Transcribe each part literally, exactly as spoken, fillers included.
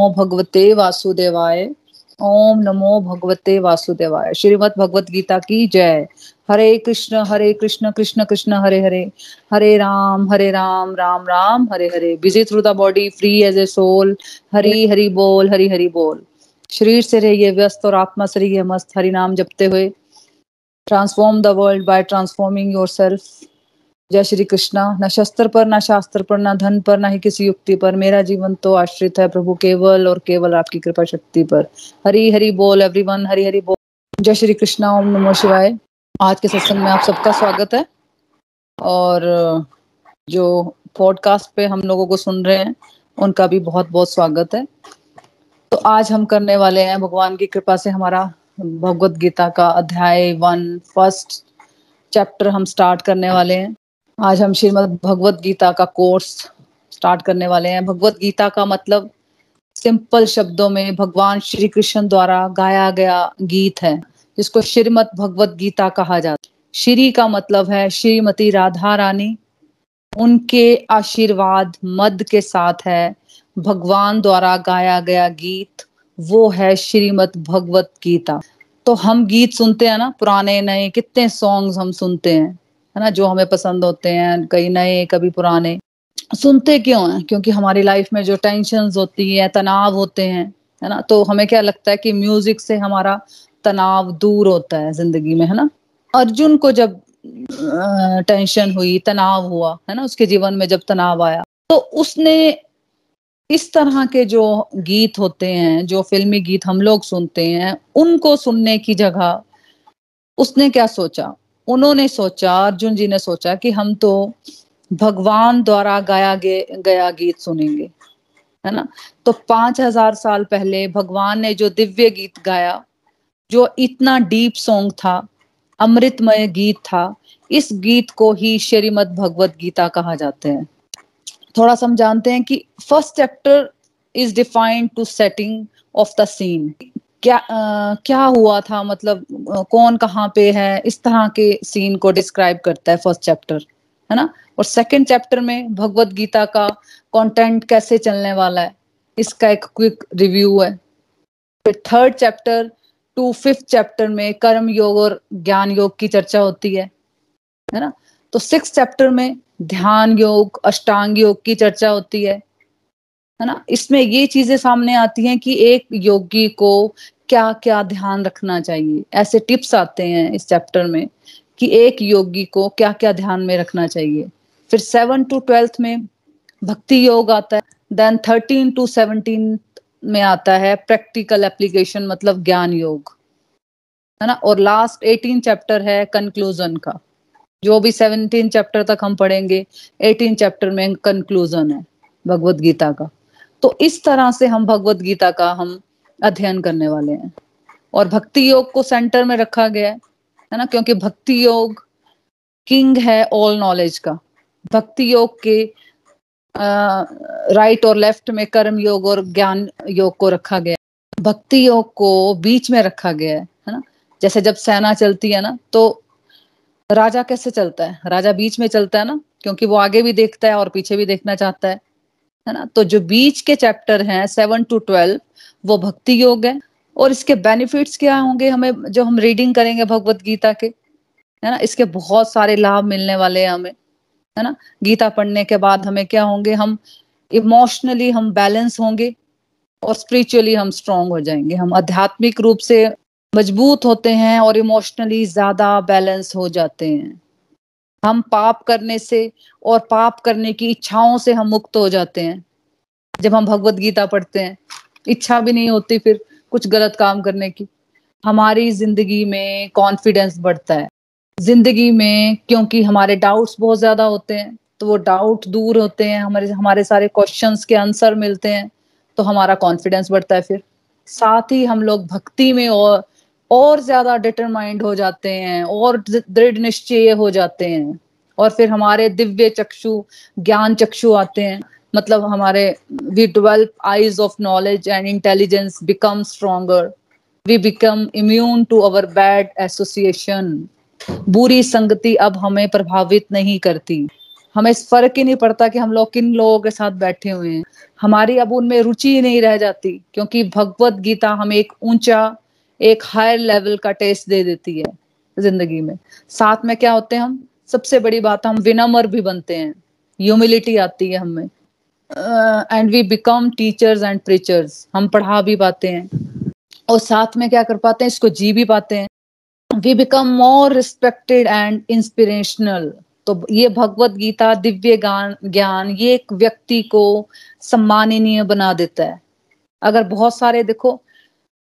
नमो भगवते वासुदेवाय। ओम नमो भगवते वासुदेवाय। श्रीमद् भगवत गीता की जय। Hare Krishna Hare Krishna Krishna Krishna Hare Hare, Hare Ram Hare Ram Ram Ram Hare Hare. Busy through the body, free as a soul. Hari Hari बोल, हरी हरि बोल। शरीर से रहिए व्यस्त और आत्मा से रहिए मस्त। हरि नाम जपते हुए transform the world by transforming yourself. जय श्री कृष्णा। न शस्त्र पर, ना शास्त्र पर, ना धन पर, ना ही किसी युक्ति पर, मेरा जीवन तो आश्रित है प्रभु केवल और केवल आपकी कृपा शक्ति पर। हरी हरि बोल एवरीवन, हरि हरि बोल। जय श्री कृष्णा। ओम नमो शिवाय। आज के सत्संग में आप सबका स्वागत है। और जो पॉडकास्ट पे हम लोगों को सुन रहे हैं उनका भी बहुत बहुत स्वागत है। तो आज हम करने वाले हैं भगवान की कृपा से हमारा भगवत गीता का अध्याय वन, फर्स्ट चैप्टर हम स्टार्ट करने वाले हैं। आज हम श्रीमद् भगवत गीता का कोर्स स्टार्ट करने वाले हैं। भगवत गीता का मतलब सिंपल शब्दों में भगवान श्री कृष्ण द्वारा गाया गया गीत है, जिसको श्रीमद् भगवत गीता कहा जाता है। श्री का मतलब है श्रीमती राधा रानी, उनके आशीर्वाद मद के साथ है। भगवान द्वारा गाया गया गीत वो है श्रीमद् भगवत गीता। तो हम गीत सुनते हैं ना, पुराने नए कितने सॉन्ग्स हम सुनते हैं, है ना, जो हमें पसंद होते हैं, कई नए कभी पुराने। सुनते क्यों हैं? क्योंकि हमारी लाइफ में जो टेंशंस होती है, तनाव होते हैं, है ना, तो हमें क्या लगता है कि म्यूजिक से हमारा तनाव दूर होता है जिंदगी में, है ना। अर्जुन को जब टेंशन हुई, तनाव हुआ, है ना, उसके जीवन में जब तनाव आया, तो उसने इस तरह के जो गीत होते हैं, जो फिल्मी गीत हम लोग सुनते हैं, उनको सुनने की जगह उसने क्या सोचा? उन्होंने सोचा, अर्जुन जी ने सोचा कि हम तो भगवान द्वारा गाया गया गीत सुनेंगे, है ना। तो पांच हजार साल पहले भगवान ने जो दिव्य गीत गाया, जो इतना डीप सॉन्ग था, अमृतमय गीत था, इस गीत को ही श्रीमद् भगवत गीता कहा जाते हैं। थोड़ा सा हम जानते हैं कि first chapter is defined to setting of the scene. क्या आ, क्या हुआ था, मतलब कौन कहाँ पे है, इस तरह के सीन को डिस्क्राइब करता है फर्स्ट चैप्टर, है ना। और सेकंड चैप्टर में भगवत गीता का कंटेंट कैसे चलने वाला है, इसका एक क्विक रिव्यू है। फिर third chapter to fifth chapter में कर्म योग और ज्ञान योग की चर्चा होती है, है ना। तो सिक्स चैप्टर में ध्यान योग, अष्टांग योग की चर्चा होती है, है ना। इसमें ये चीजें सामने आती हैं कि एक योगी को क्या क्या ध्यान रखना चाहिए। ऐसे टिप्स आते हैं इस चैप्टर में कि एक योगी को क्या क्या ध्यान में रखना चाहिए। फिर सेवन टू ट्वेल्थ में भक्ति योग आता है। देन थर्टीन टू सेवनटीन में आता है प्रैक्टिकल एप्लीकेशन, मतलब ज्ञान योग, है ना। और लास्ट एटीन चैप्टर है कंक्लूजन का, जो भी सेवनटीन चैप्टर तक हम पढ़ेंगे, एटीन चैप्टर में कंक्लूजन है भगवत गीता का। तो इस तरह से हम भगवत गीता का हम अध्ययन करने वाले हैं। और भक्ति योग को सेंटर में रखा गया है, है ना, क्योंकि भक्ति योग किंग है ऑल नॉलेज का। भक्ति योग के आ, राइट और लेफ्ट में कर्म योग और ज्ञान योग को रखा गया है। भक्ति योग को बीच में रखा गया है, है ना। जैसे जब सेना चलती है ना, तो राजा कैसे चलता है? राजा बीच में चलता है ना, क्योंकि वो आगे भी देखता है और पीछे भी देखना चाहता है, है ना। तो जो बीच के चैप्टर हैं सेवन टू ट्वेल्व, वो भक्ति योग है। और इसके बेनिफिट्स क्या होंगे हमें, जो हम रीडिंग करेंगे भगवत गीता के, है ना, इसके बहुत सारे लाभ मिलने वाले हैं हमें, है ना। गीता पढ़ने के बाद हमें क्या होंगे, हम इमोशनली हम बैलेंस होंगे और स्पिरिचुअली हम स्ट्रॉन्ग हो जाएंगे। हम आध्यात्मिक रूप से मजबूत होते हैं और इमोशनली ज्यादा बैलेंस हो जाते हैं। हम पाप करने से और पाप करने की इच्छाओं से हम मुक्त हो जाते हैं। जब हम भगवत गीता पढ़ते हैं, इच्छा भी नहीं होती फिर कुछ गलत काम करने की। हमारी जिंदगी में कॉन्फिडेंस बढ़ता है जिंदगी में, क्योंकि हमारे डाउट्स बहुत ज्यादा होते हैं, तो वो डाउट दूर होते हैं, हमारे हमारे सारे क्वेश्चंस के आंसर मिलते हैं, तो हमारा कॉन्फिडेंस बढ़ता है। फिर साथ ही हम लोग भक्ति में और और ज्यादा डिटरमाइंड हो जाते हैं और दृढ़ निश्चय हो जाते हैं। और फिर हमारे दिव्य चक्षु, ज्ञान चक्षु आते हैं, मतलब हमारे we develop eyes of knowledge and intelligence become stronger. We become immune to our bad association. बुरी संगति अब हमें प्रभावित नहीं करती। हमें इस फर्क ही नहीं पड़ता कि हम लोग किन लोगों के साथ बैठे हुए हैं, हमारी अब उनमें रुचि ही नहीं रह जाती, क्योंकि भगवत गीता हमें एक ऊंचा, एक हायर लेवल का टेस्ट दे देती है जिंदगी में। साथ में क्या होते हैं हम, सबसे बड़ी बात हम विनम्र भी बनते हैं, ह्यूमिलिटी आती है हमें, and we become teachers and preachers, हम पढ़ा भी पाते हैं और साथ में क्या कर पाते हैं, इसको जी भी पाते हैं। We become more respected and inspirational. तो ये भगवत गीता, दिव्य ज्ञान, ये एक व्यक्ति को सम्माननीय बना देता है। अगर बहुत सारे देखो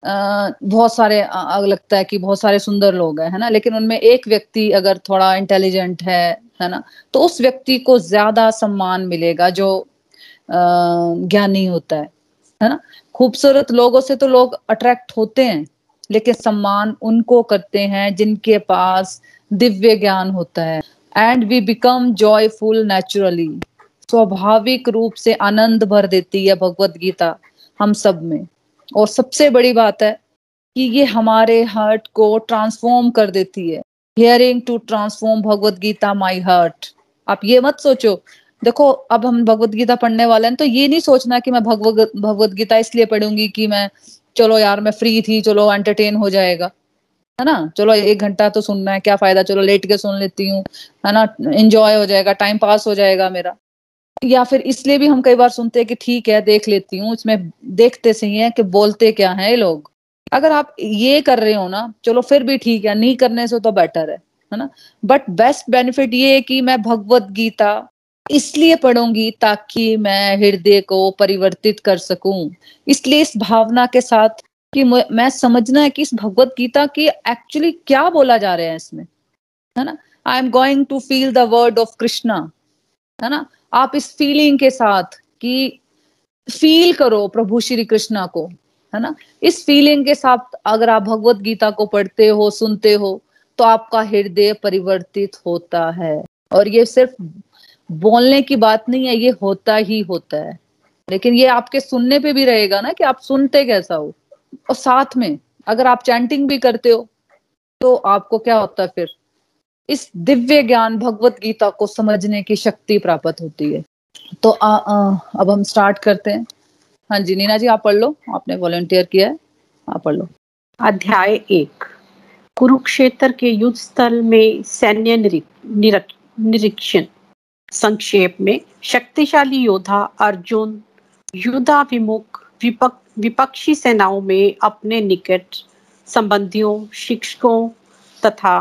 आ, बहुत सारे आ, लगता है कि बहुत सारे सुंदर लोग हैं, है ना, लेकिन उनमें एक व्यक्ति अगर थोड़ा इंटेलिजेंट है है ना, तो उस व्यक्ति को ज्यादा सम्मान मिलेगा जो ज्ञानी होता है, है ना। खूबसूरत लोगों से तो लोग अट्रैक्ट होते हैं, लेकिन सम्मान उनको करते हैं जिनके पास दिव्य ज्ञान होता है। And we become joyful naturally, स्वाभाविक रूप से आनंद भर देती है भगवत गीता हम सब में। और सबसे बड़ी बात है कि ये हमारे हार्ट को ट्रांसफॉर्म कर देती है। Hearing to transform Bhagavad Gita my heart. आप ये मत सोचो, देखो अब हम भगवत गीता पढ़ने वाले हैं तो ये नहीं सोचना कि मैं भगवत भगवत गीता इसलिए पढ़ूंगी कि मैं, चलो यार मैं फ्री थी, चलो एंटरटेन हो जाएगा, है ना, चलो एक घंटा तो सुनना है, क्या फायदा, चलो लेट के सुन लेती हूँ, है ना, एंजॉय हो जाएगा, टाइम पास हो जाएगा मेरा। या फिर इसलिए भी हम कई बार सुनते हैं कि ठीक है देख लेती हूँ, इसमें देखते सही है कि बोलते क्या है ये लोग। अगर आप ये कर रहे हो ना, चलो फिर भी ठीक है, नहीं करने से तो बेटर है, है ना। बट बेस्ट बेनिफिट ये है कि मैं भगवत गीता इसलिए पढ़ूंगी ताकि मैं हृदय को परिवर्तित कर सकूं, इसलिए इस भावना के साथ कि मैं समझना है कि इस भगवत गीता की एक्चुअली क्या बोला जा रहा है इसमें, है ना। I am going to feel the word of Krishna, है ना। आप इस फीलिंग के साथ कि फील करो प्रभु श्री कृष्णा को, है ना, इस फीलिंग के साथ अगर आप भगवत गीता को पढ़ते हो, सुनते हो, तो आपका हृदय परिवर्तित होता है। और ये सिर्फ बोलने की बात नहीं है, ये होता ही होता है, लेकिन ये आपके सुनने पे भी रहेगा ना कि आप सुनते कैसा हो। और साथ में अगर आप चैंटिंग भी करते हो तो आपको क्या होता है, फिर इस दिव्य ज्ञान भगवत गीता को समझने की शक्ति प्राप्त होती है। तो आ, आ, अब हम स्टार्ट करते हैं। हाँ जी नीना जी, आप पढ़ लो, आपने वॉलंटियर किया है, आप पढ़ लो। अध्याय एक। कुरुक्षेत्र के युद्ध स्थल में सैन्य निरीक्षण। संक्षेप में, शक्तिशाली योद्धा अर्जुन युद्धाभिमुख विपक, विपक्षी सेनाओं में अपने निकट संबंधियों, शिक्षकों तथा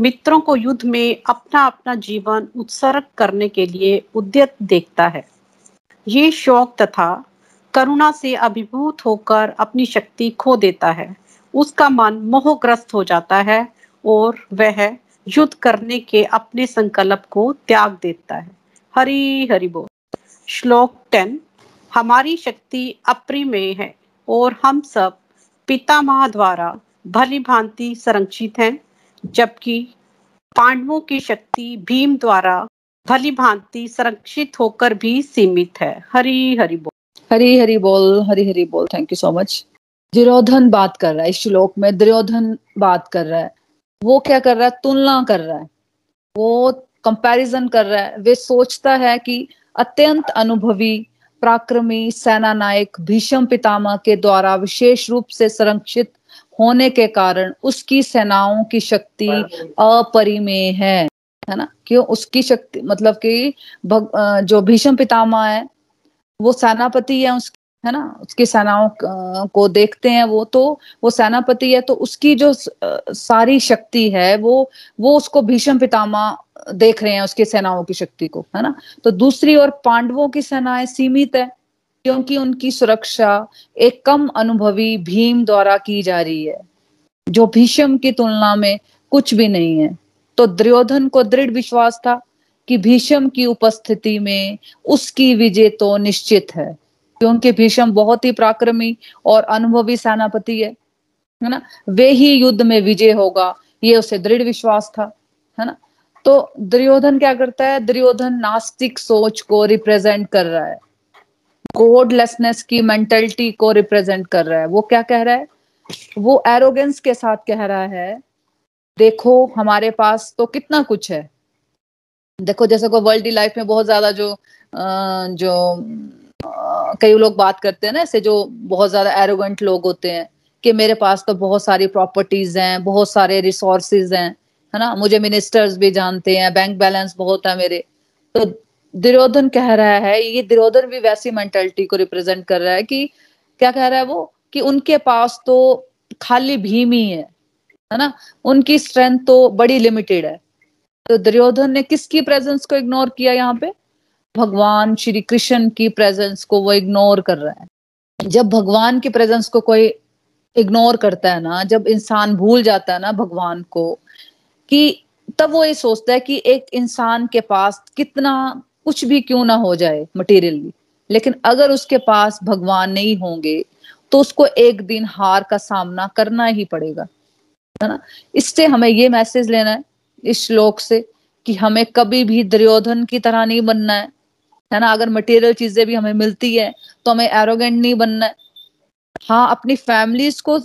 मित्रों को युद्ध में अपना अपना जीवन उत्सर्ग करने के लिए उद्यत देखता है। ये शौक तथा करुणा से अभिभूत होकर अपनी शक्ति खो देता है। उसका मन मोहग्रस्त हो जाता है और वह युद्ध करने के अपने संकल्प को त्याग देता है। हरि हरि बोल। श्लोक टेन। हमारी शक्ति अप्रिमेय है और हम सब पितामह द्वारा भली भांति संरक्षित हैं, जबकि पांडवों की शक्ति भीम द्वारा भली भांति संरक्षित होकर भी सीमित है। हरि हरि बोल। हरि हरि बोल। हरि हरि बोल। Thank you so much. Duryodhan बात कर रहा है इस श्लोक में। दुर्योधन बात कर रहा है, वो क्या कर रहा है, तुलना कर रहा है, वो कंपैरिजन कर रहा है। वे सोचता है कि अत्यंत अनुभवी पराक्रमी सेना नायक भीष्म पितामह के द्वारा विशेष रूप से संरक्षित होने के कारण उसकी सेनाओं की शक्ति अपरिमेय है, है ना। क्यों उसकी शक्ति, मतलब कि जो भीष्म पितामह है वो सेनापति है उसकी, है ना, उसकी सेनाओं को देखते हैं वो, तो वो सेनापति है, तो उसकी जो सारी शक्ति है वो वो उसको भीष्म पितामह देख रहे हैं, उसकी सेनाओं की शक्ति को, है ना। तो दूसरी ओर पांडवों की सेनाएं सीमित है क्योंकि उनकी सुरक्षा एक कम अनुभवी भीम द्वारा की जा रही है, जो भीष्म की तुलना में कुछ भी नहीं है। तो दुर्योधन को दृढ़ विश्वास था कि भीष्म की उपस्थिति में उसकी विजय तो निश्चित है, क्योंकि भीष्म बहुत ही पराक्रमी और अनुभवी सेनापति है, है ना, वे ही युद्ध में विजय होगा, ये उसे दृढ़ विश्वास था, है ना। तो दुर्योधन क्या करता है, दुर्योधन नास्तिक सोच को रिप्रेजेंट कर रहा है, गॉडलेसनेस की मेंटालिटी को रिप्रेजेंट कर रहा है। वो क्या कह रहा है, वो एरोगेंस के साथ कह रहा है, देखो हमारे पास तो कितना कुछ है, देखो जैसा को वर्ल्ड लाइफ में बहुत ज्यादा जो जो कई लोग बात करते हैं ना, ऐसे जो बहुत ज्यादा एरोगेंट लोग होते हैं कि मेरे पास तो बहुत सारी प्रॉपर्टीज हैं, बहुत सारे रिसोर्सेज हैं, है ना, मुझे मिनिस्टर्स भी जानते हैं, बैंक बैलेंस बहुत है मेरे। तो दुर्योधन कह रहा है, ये दुर्योधन भी वैसी मेंटालिटी को रिप्रेजेंट कर रहा है कि क्या कह रहा है वो, कि उनके पास तो खाली भीम ही है, है ना, उनकी स्ट्रेंथ तो बड़ी लिमिटेड है। तो दुर्योधन ने किसकी प्रेजेंस को इग्नोर किया यहाँ पे? भगवान श्री कृष्ण की प्रेजेंस को वो इग्नोर कर रहा है। जब भगवान की प्रेजेंस को कोई इग्नोर करता है ना, जब इंसान भूल जाता है ना भगवान को, कि तब वो ये सोचता है कि एक इंसान के पास कितना कुछ भी क्यों ना हो जाए मटेरियली, लेकिन अगर उसके पास भगवान नहीं होंगे तो उसको एक दिन हार का सामना करना ही पड़ेगा, है ना। इससे हमें ये मैसेज लेना है इस श्लोक से कि हमें कभी भी दुर्योधन की तरह नहीं बनना है, है ना। अगर मटेरियल चीजें भी हमें मिलती है तो हमें एरोगेंट नहीं बनना है। हाँ, अपनी फैमिलीज को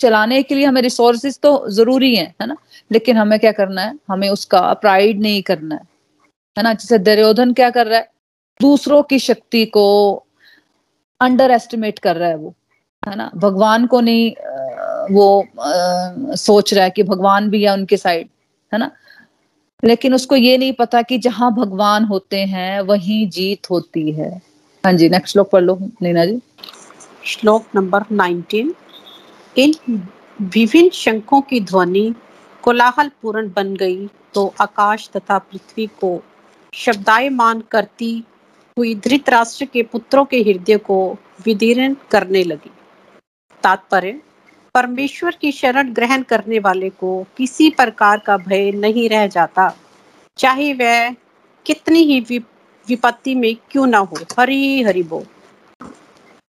चलाने के लिए हमें रिसोर्सेज तो जरूरी हैं, है ना, लेकिन हमें क्या करना है, हमें उसका प्राइड नहीं करना है, है ना। जैसे दुर्योधन क्या कर रहा है, दूसरों की शक्ति को अंडर एस्टिमेट कर रहा है वो, है ना, भगवान को नहीं। वो आ, सोच रहा है कि भगवान भी है उनके साइड, है ना, लेकिन उसको ये नहीं पता कि जहाँ भगवान होते हैं वहीं जीत होती है। हाँ जी, नेक्स्ट श्लोक पढ़ लो नीना जी। श्लोक नंबर नाइनटीन। इन विभिन्न शंखों की ध्वनि कोलाहल पूर्ण बन गई तो आकाश तथा पृथ्वी को शब्दायमान करती हुई धृतराष्ट्र के पुत्रों के हृदय को विदीर्ण करने लगी। तात्पर्य, परमेश्वर की शरण ग्रहण करने वाले को किसी प्रकार का भय नहीं रह जाता, चाहे वह कितनी ही विपत्ति में क्यों ना हो। हरि हरि बोल,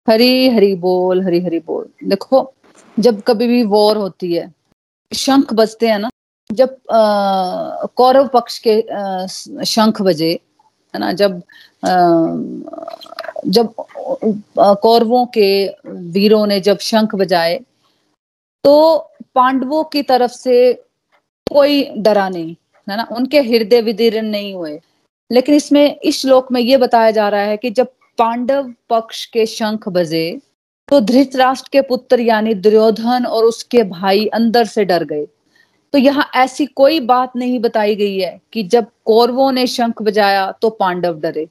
हरि हरि बोल, हरि हरि बोल। देखो, जब कभी भी वॉर होती है, शंख बजते हैं ना, जब कौरव पक्ष के आ, शंख बजे, है ना, जब आ, जब कौरवों के वीरों ने जब शंख बजाए तो पांडवों की तरफ से कोई डरा नहीं, है ना, उनके हृदय विदीर्ण नहीं हुए। लेकिन इसमें इस श्लोक में ये बताया जा रहा है कि जब पांडव पक्ष के शंख बजे तो धृतराष्ट्र के पुत्र यानी दुर्योधन और उसके भाई अंदर से डर गए। तो यहाँ ऐसी कोई बात नहीं बताई गई है कि जब कौरवों ने शंख बजाया तो पांडव डरे,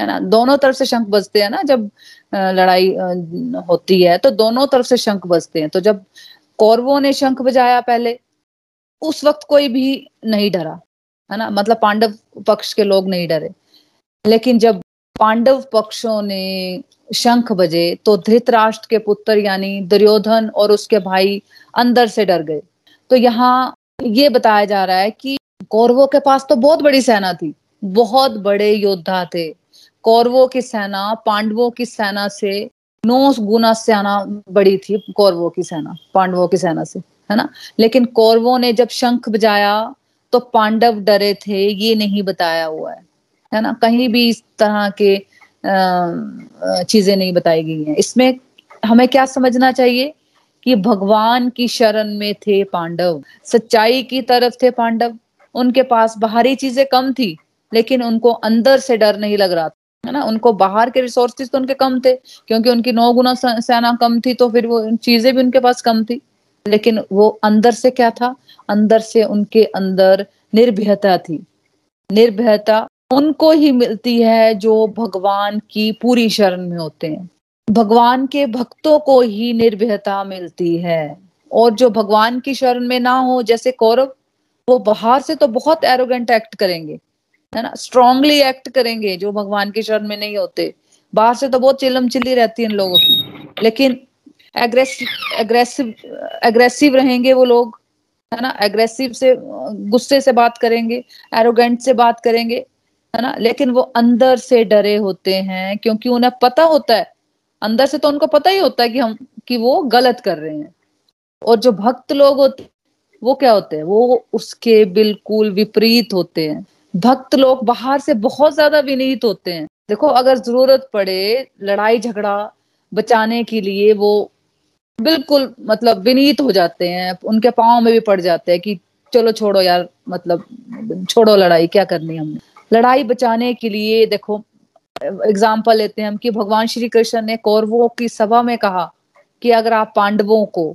है ना। दोनों तरफ से शंख बजते हैं ना, जब लड़ाई होती है तो दोनों तरफ से शंख बजते हैं। तो जब कौरवों ने शंख बजाया पहले, उस वक्त कोई भी नहीं डरा, है ना, मतलब पांडव पक्ष के लोग नहीं डरे। लेकिन जब पांडव पक्षों ने शंख बजे तो धृतराष्ट्र के पुत्र यानी दुर्योधन और उसके भाई अंदर से डर गए। तो यहाँ ये बताया जा रहा है कि कौरवों के पास तो बहुत बड़ी सेना थी, बहुत बड़े योद्धा थे। कौरवों की सेना पांडवों की सेना से नौ गुना सेना बड़ी थी, कौरवों की सेना पांडवों की सेना से, है ना। लेकिन कौरवों ने जब शंख बजाया तो पांडव डरे थे, ये नहीं बताया हुआ है, है ना। कहीं भी इस तरह के चीजें नहीं बताई गई हैं। इसमें हमें क्या समझना चाहिए कि भगवान की शरण में थे पांडव, सच्चाई की तरफ थे पांडव। उनके पास बाहरी चीजें कम थी लेकिन उनको अंदर से डर नहीं लग रहा था, है ना। उनको बाहर के रिसोर्सेज तो उनके कम थे क्योंकि उनकी नौ गुना सेना कम थी, तो फिर वो चीजें भी उनके पास कम थी, लेकिन वो अंदर से क्या था, अंदर से उनके अंदर निर्भयता थी। निर्भयता उनको ही मिलती है जो भगवान की पूरी शरण में होते हैं। भगवान के भक्तों को ही निर्भयता मिलती है, और जो भगवान की शरण में ना हो जैसे कौरव, वो बाहर से तो बहुत एरोगेंट एक्ट करेंगे, है ना, स्ट्रांगली एक्ट करेंगे। जो भगवान की शरण में नहीं होते, बाहर से तो बहुत चिलम चिल्ली रहती है इन लोगों की, लेकिन एग्रेसिव एग्रेसिव एग्रेसिव रहेंगे वो लोग, है ना। एग्रेसिव से, गुस्से से बात करेंगे, एरोगेंट से बात करेंगे, है ना, लेकिन वो अंदर से डरे होते हैं क्योंकि उन्हें पता होता है, अंदर से तो उनको पता ही होता है कि हम कि वो गलत कर रहे हैं। और जो भक्त लोग होते वो क्या होते हैं, वो उसके बिल्कुल विपरीत होते हैं। भक्त लोग बाहर से बहुत ज्यादा विनीत होते हैं। देखो, अगर जरूरत पड़े लड़ाई झगड़ा बचाने के लिए वो बिल्कुल मतलब विनीत हो जाते हैं, उनके पाँव में भी पड़ जाते हैं कि चलो छोड़ो यार, मतलब छोड़ो लड़ाई, क्या करनी हमने। लड़ाई बचाने के लिए देखो एग्जाम्पल लेते हैं हम कि भगवान श्री कृष्ण ने कौरवों की सभा में कहा कि अगर आप पांडवों को,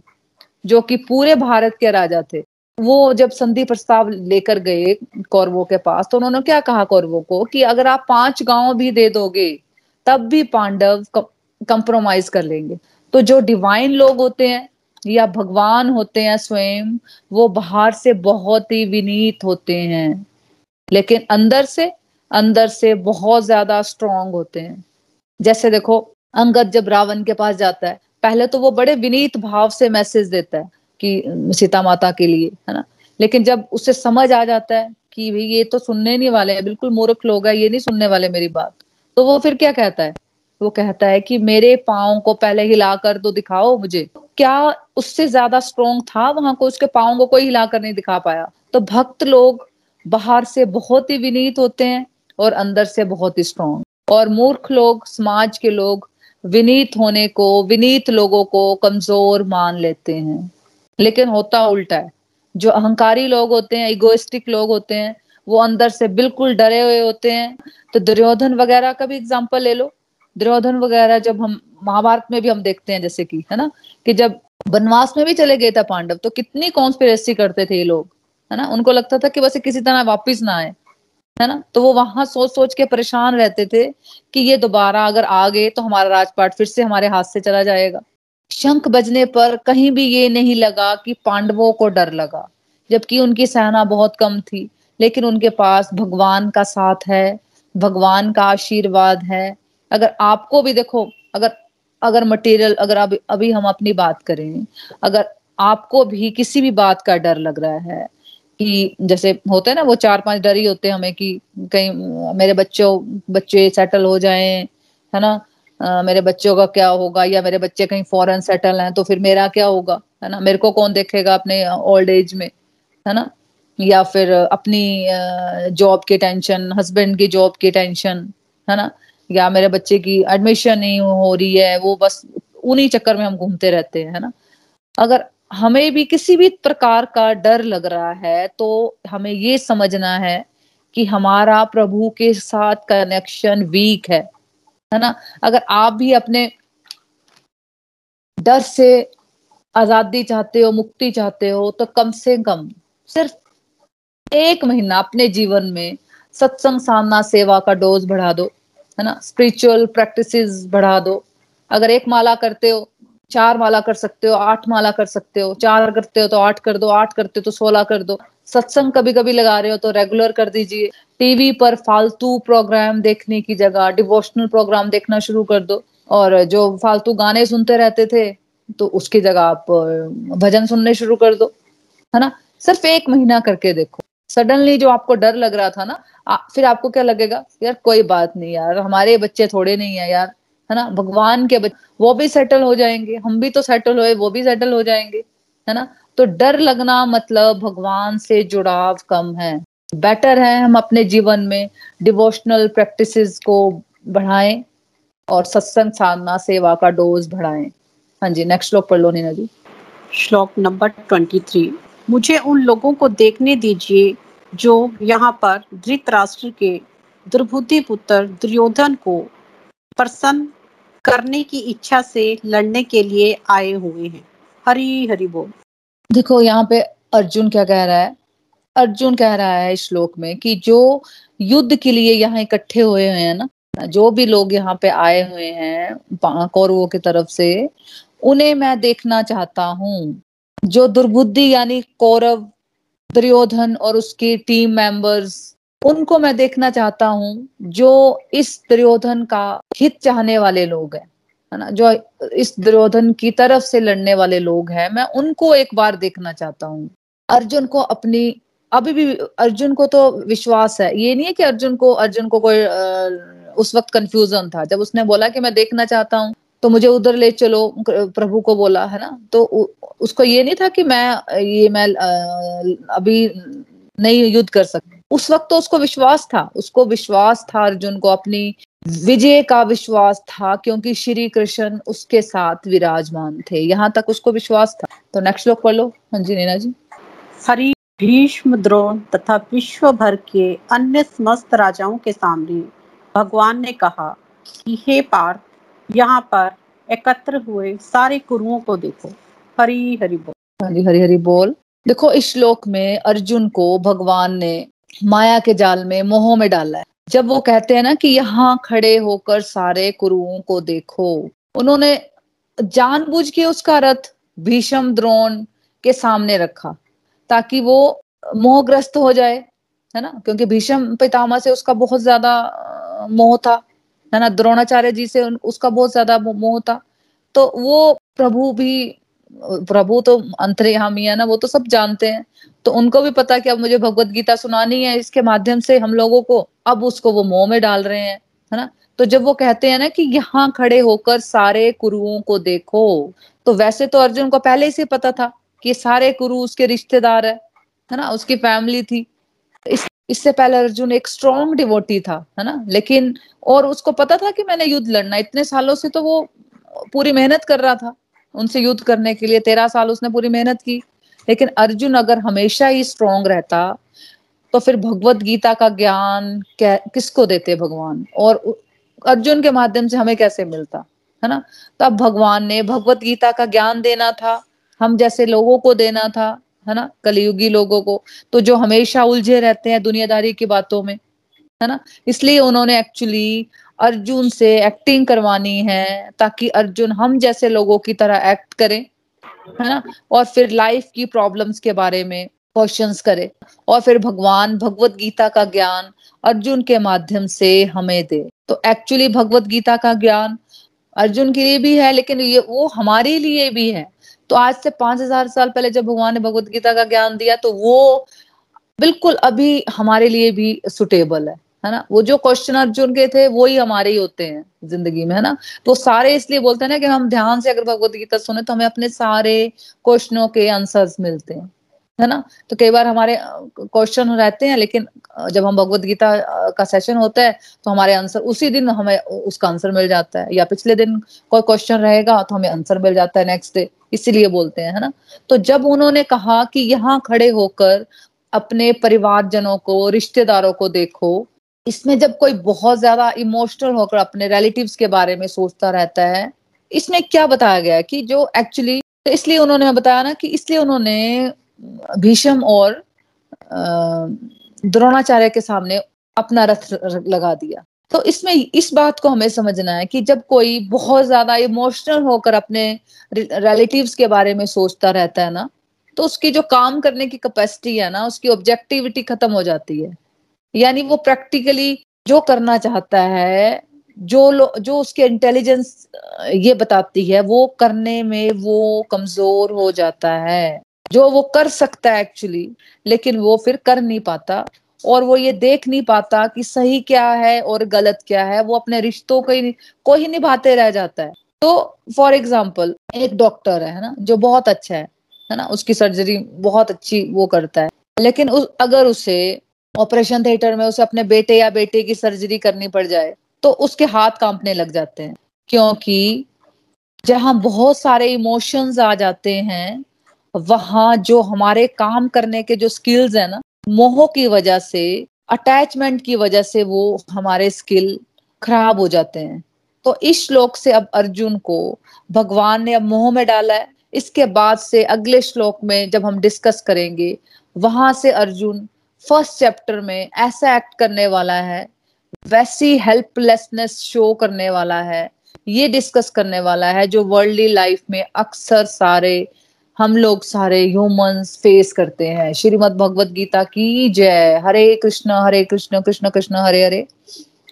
जो कि पूरे भारत के राजा थे, वो जब संधि प्रस्ताव लेकर गए कौरवों के पास, तो उन्होंने क्या कहा कौरवों को कि अगर आप पांच गांव भी दे दोगे तब भी पांडव कंप्रोमाइज कर लेंगे। तो जो डिवाइन लोग होते हैं या भगवान होते हैं स्वयं, वो बाहर से बहुत ही विनीत होते हैं लेकिन अंदर से अंदर से बहुत ज्यादा स्ट्रॉन्ग होते हैं। जैसे देखो अंगद जब रावण के पास जाता है, पहले तो वो बड़े विनीत भाव से मैसेज देता है कि सीता माता के लिए, है ना, लेकिन जब उसे समझ आ जाता है कि भाई ये तो सुनने नहीं वाले हैं, बिल्कुल मूर्ख लोग हैं, ये नहीं सुनने वाले मेरी बात, तो वो फिर क्या कहता है, वो कहता है कि मेरे पाँव को पहले हिला कर तो दिखाओ मुझे। क्या उससे ज्यादा स्ट्रोंग था वहां को, उसके पाँव को कोई हिला कर नहीं दिखा पाया। तो भक्त लोग बाहर से बहुत ही विनीत होते हैं और अंदर से बहुत ही स्ट्रोंग, और मूर्ख लोग, समाज के लोग विनीत होने को, विनीत लोगों को कमजोर मान लेते हैं। लेकिन होता उल्टा है, जो अहंकारी लोग होते हैं, इगोइस्टिक लोग होते हैं, वो अंदर से बिल्कुल डरे हुए होते हैं। तो दुर्योधन वगैरह का भी एग्जाम्पल ले लो। दुर्योधन वगैरह जब हम महाभारत में भी हम देखते हैं, जैसे कि, है ना, कि जब वनवास में भी चले गए थे पांडव, तो कितनी कॉन्स्पिरेसी करते थे ये लोग, है ना, उनको लगता था कि बस किसी तरह वापस ना आए, है ना, तो वो वहां सोच सोच के परेशान रहते थे कि ये दोबारा अगर आ गए तो हमारा राजपाट फिर से हमारे हाथ से चला जाएगा। शंख बजने पर कहीं भी ये नहीं लगा कि पांडवों को डर लगा, जबकि उनकी सेना बहुत कम थी, लेकिन उनके पास भगवान का साथ है, भगवान का आशीर्वाद है। अगर आपको भी देखो, अगर अगर मटेरियल, अगर अभी अभी हम अपनी बात करें, अगर आपको भी किसी भी बात का डर लग रहा है, कि जैसे होते हैं ना वो चार पांच डर ही होते हैं हमें कि कहीं मेरे बच्चों बच्चे सेटल हो जाएं, है ना, आ, मेरे बच्चों का क्या होगा, या मेरे बच्चे कहीं फॉरेन सेटल हैं तो फिर मेरा क्या होगा, है ना, मेरे को कौन देखेगा अपने ओल्ड एज में, है ना, या फिर अपनी जॉब की टेंशन, हस्बैंड की जॉब की टेंशन, है ना, या मेरे बच्चे की एडमिशन नहीं हो रही है, वो बस उन्हीं चक्कर में हम घूमते रहते हैं, है ना। अगर हमें भी किसी भी प्रकार का डर लग रहा है तो हमें ये समझना है कि हमारा प्रभु के साथ कनेक्शन वीक है, है ना। अगर आप भी अपने डर से आजादी चाहते हो, मुक्ति चाहते हो, तो कम से कम सिर्फ एक महीना अपने जीवन में सत्संग, साधना, सेवा का डोज बढ़ा दो, है ना, स्पिरिचुअल प्रैक्टिसेस बढ़ा दो। अगर एक माला करते हो, चार माला कर सकते हो, आठ माला कर सकते हो, चार करते हो तो आठ कर दो, आठ करते हो तो सोलह कर दो। सत्संग कभी कभी लगा रहे हो तो रेगुलर कर दीजिए। टीवी पर फालतू प्रोग्राम देखने की जगह डिवोशनल प्रोग्राम देखना शुरू कर दो, और जो फालतू गाने सुनते रहते थे तो उसकी जगह आप भजन सुनने शुरू कर दो, है ना। सिर्फ एक महीना करके देखो, सडनली जो आपको डर लग रहा था ना, आ, फिर आपको क्या लगेगा, यार कोई बात नहीं यार, हमारे बच्चे थोड़े नहीं है यार, है ना, भगवान के बच्चे, वो भी सेटल हो जाएंगे, हम भी तो सेटल हुए, वो भी सेटल हो जाएंगे, है ना। तो डर लगना मतलब भगवान से जुड़ाव कम है। बेटर है हम अपने जीवन में डिवोशनल प्रैक्टिसेस को बढ़ाएं और सत्संग, साधना, सेवा का डोज बढ़ाएं। हाँ जी, नेक्स्ट श्लोक पढ़ लो नीना जी। श्लोक नंबर तेईस। मुझे उन लोगों को देखने दीजिए जो यहाँ पर धृतराष्ट्र के दुर्बुद्धि पुत्र दुर्योधन को प्रसन्न करने की इच्छा से लड़ने के लिए आए हुए हैं। हरी हरी बोल। देखो यहाँ पे अर्जुन क्या कह रहा है, अर्जुन कह रहा है इस श्लोक में कि जो युद्ध के लिए यहाँ इकट्ठे हुए हैं ना, जो भी लोग यहाँ पे आए हुए हैं कौरवों की तरफ से, उन्हें मैं देखना चाहता हूँ। जो दुर्बुद्धि यानी कौरव, दुर्योधन और उसके टीम मेंबर्स, उनको मैं देखना चाहता हूँ। जो इस दुर्योधन का हित चाहने वाले लोग हैं, है ना, जो इस दुर्योधन की तरफ से लड़ने वाले लोग हैं, मैं उनको एक बार देखना चाहता हूँ। अर्जुन को अपनी अभी भी अर्जुन को तो विश्वास है, ये नहीं है कि अर्जुन को अर्जुन को कोई उस वक्त कंफ्यूजन था जब उसने बोला कि मैं देखना चाहता हूँ तो मुझे उधर ले चलो, प्रभु को बोला, है ना। तो उसको ये नहीं था कि मैं ये मैं अभी नहीं युद्ध कर सकता। उस वक्त तो उसको विश्वास था, उसको विश्वास था अर्जुन को, अपनी विजय का विश्वास था, क्योंकि श्री कृष्ण उसके साथ विराजमान थे। यहाँ तक उसको विश्वास था। तो नेक्स्ट श्लोक पढ़ लो। हाँ जी नीना जी। हरी भीष्म, द्रोण तथा विश्व भर के अन्य समस्त राजाओं के सामने भगवान ने कहा कि हे पार्थ, यहाँ पर एकत्र हुए सारे कुरुओं को देखो। हरि हरि बोल। हरि हरि बोल। देखो, इस श्लोक में अर्जुन को भगवान ने माया के जाल में, मोह में डाला है। जब वो कहते हैं ना कि यहाँ खड़े होकर सारे कुरुओं को देखो, उन्होंने जानबूझ के उसका रथ भीष्म द्रोण के सामने रखा ताकि वो मोहग्रस्त हो जाए, है ना, क्योंकि भीष्म पितामह से उसका बहुत ज्यादा मोह था, है ना, द्रोणाचार्य जी से उसका बहुत ज्यादा मोह था। तो वो प्रभु भी, प्रभु तो अंतर्यामी है ना, वो तो सब जानते हैं। तो उनको भी पता कि अब मुझे भगवत गीता सुनानी है, इसके माध्यम से हम लोगों को, अब उसको वो मोह में डाल रहे हैं, है ना। तो जब वो कहते हैं ना कि यहाँ खड़े होकर सारे कुरुओं को देखो, तो वैसे तो अर्जुन को पहले से पता था कि सारे कुरु उसके रिश्तेदार है, है ना, उसकी फैमिली थी। इस इससे पहले अर्जुन एक स्ट्रॉन्ग डिवोटी था, है ना, लेकिन और उसको पता था कि मैंने युद्ध लड़ना, इतने सालों से तो वो पूरी मेहनत कर रहा था उनसे युद्ध करने के लिए। तेरह साल उसने पूरी मेहनत की। लेकिन अर्जुन अगर हमेशा ही स्ट्रॉन्ग रहता तो फिर भगवत गीता का ज्ञान किसको देते भगवान, और अर्जुन के माध्यम से हमें कैसे मिलता, है ना। तो अब भगवान ने भगवत गीता का ज्ञान देना था, हम जैसे लोगों को देना था, है ना, कलियुगी लोगों को, तो जो हमेशा उलझे रहते हैं दुनियादारी की बातों में, है ना। इसलिए उन्होंने एक्चुअली अर्जुन से एक्टिंग करवानी है ताकि अर्जुन हम जैसे लोगों की तरह एक्ट करे, है ना, और फिर लाइफ की प्रॉब्लम्स के बारे में क्वेश्चंस करे, और फिर भगवान भगवत गीता का ज्ञान अर्जुन के माध्यम से हमें दे। तो एक्चुअली भगवत गीता का ज्ञान अर्जुन के लिए भी है, लेकिन ये वो हमारे लिए भी है। तो आज से पांच हजार साल पहले जब भगवान ने भगवत गीता का ज्ञान दिया, तो वो बिल्कुल अभी हमारे लिए भी सुटेबल है, है ना। वो जो क्वेश्चन अर्जुन के थे वही हमारे ही होते हैं जिंदगी में, है ना। तो सारे, इसलिए बोलते हैं ना कि हम ध्यान से अगर भगवत गीता सुने तो हमें अपने सारे क्वेश्चनों के आंसर्स मिलते हैं, है ना। तो कई बार हमारे क्वेश्चन रहते हैं, लेकिन जब हम भगवत गीता का सेशन होता है तो हमारे आंसर उसी दिन हमें उसका आंसर मिल जाता है, या पिछले दिन कोई क्वेश्चन रहेगा तो हमें आंसर मिल जाता है नेक्स्ट डे, इसीलिए बोलते हैं, है ना। तो जब उन्होंने कहा कि यहाँ खड़े होकर अपने परिवारजनों को, रिश्तेदारों को देखो, इसमें जब कोई बहुत ज्यादा इमोशनल होकर अपने रिलेटिव्स के बारे में सोचता रहता है, इसमें क्या बताया गया है कि जो एक्चुअली, तो इसलिए उन्होंने बताया ना कि इसलिए उन्होंने भीष्म और द्रोणाचार्य के सामने अपना रथ लगा दिया। तो इसमें इस बात को हमें समझना है कि जब कोई बहुत ज्यादा इमोशनल होकर अपने रिलेटिव्स के बारे में सोचता रहता है ना, तो उसकी जो काम करने की कैपेसिटी है ना, उसकी ऑब्जेक्टिविटी खत्म हो जाती है। यानी वो प्रैक्टिकली जो करना चाहता है, जो लो, जो उसके इंटेलिजेंस ये बताती है, वो करने में वो कमजोर हो जाता है। जो वो कर सकता है एक्चुअली, लेकिन वो फिर कर नहीं पाता, और वो ये देख नहीं पाता कि सही क्या है और गलत क्या है। वो अपने रिश्तों को ही को ही निभाते रह जाता है। तो फॉर एग्जाम्पल, एक डॉक्टर है ना जो बहुत अच्छा है, है ना, उसकी सर्जरी बहुत अच्छी वो करता है, लेकिन उस, अगर उसे ऑपरेशन थिएटर में उसे अपने बेटे या बेटी की सर्जरी करनी पड़ जाए तो उसके हाथ कांपने लग जाते हैं, क्योंकि जहाँ बहुत सारे इमोशंस आ जाते हैं, वहाँ जो हमारे काम करने के जो स्किल्स है ना, मोह की वजह से, अटैचमेंट की वजह से वो हमारे स्किल खराब हो जाते हैं। तो इस श्लोक से अब अर्जुन को भगवान ने अब मोह में डाला है। इसके बाद से अगले श्लोक में जब हम डिस्कस करेंगे, वहां से अर्जुन फर्स्ट चैप्टर में ऐसा एक्ट करने वाला है, वैसी हेल्पलेसनेस शो करने वाला है, ये डिस्कस करने वाला है जो वर्ल्डली लाइफ में अक्सर सारे हम लोग, सारे ह्यूमंस फेस करते हैं। श्रीमद् भगवत गीता की जय। Hare Krishna Hare Krishna Krishna Krishna Hare Hare,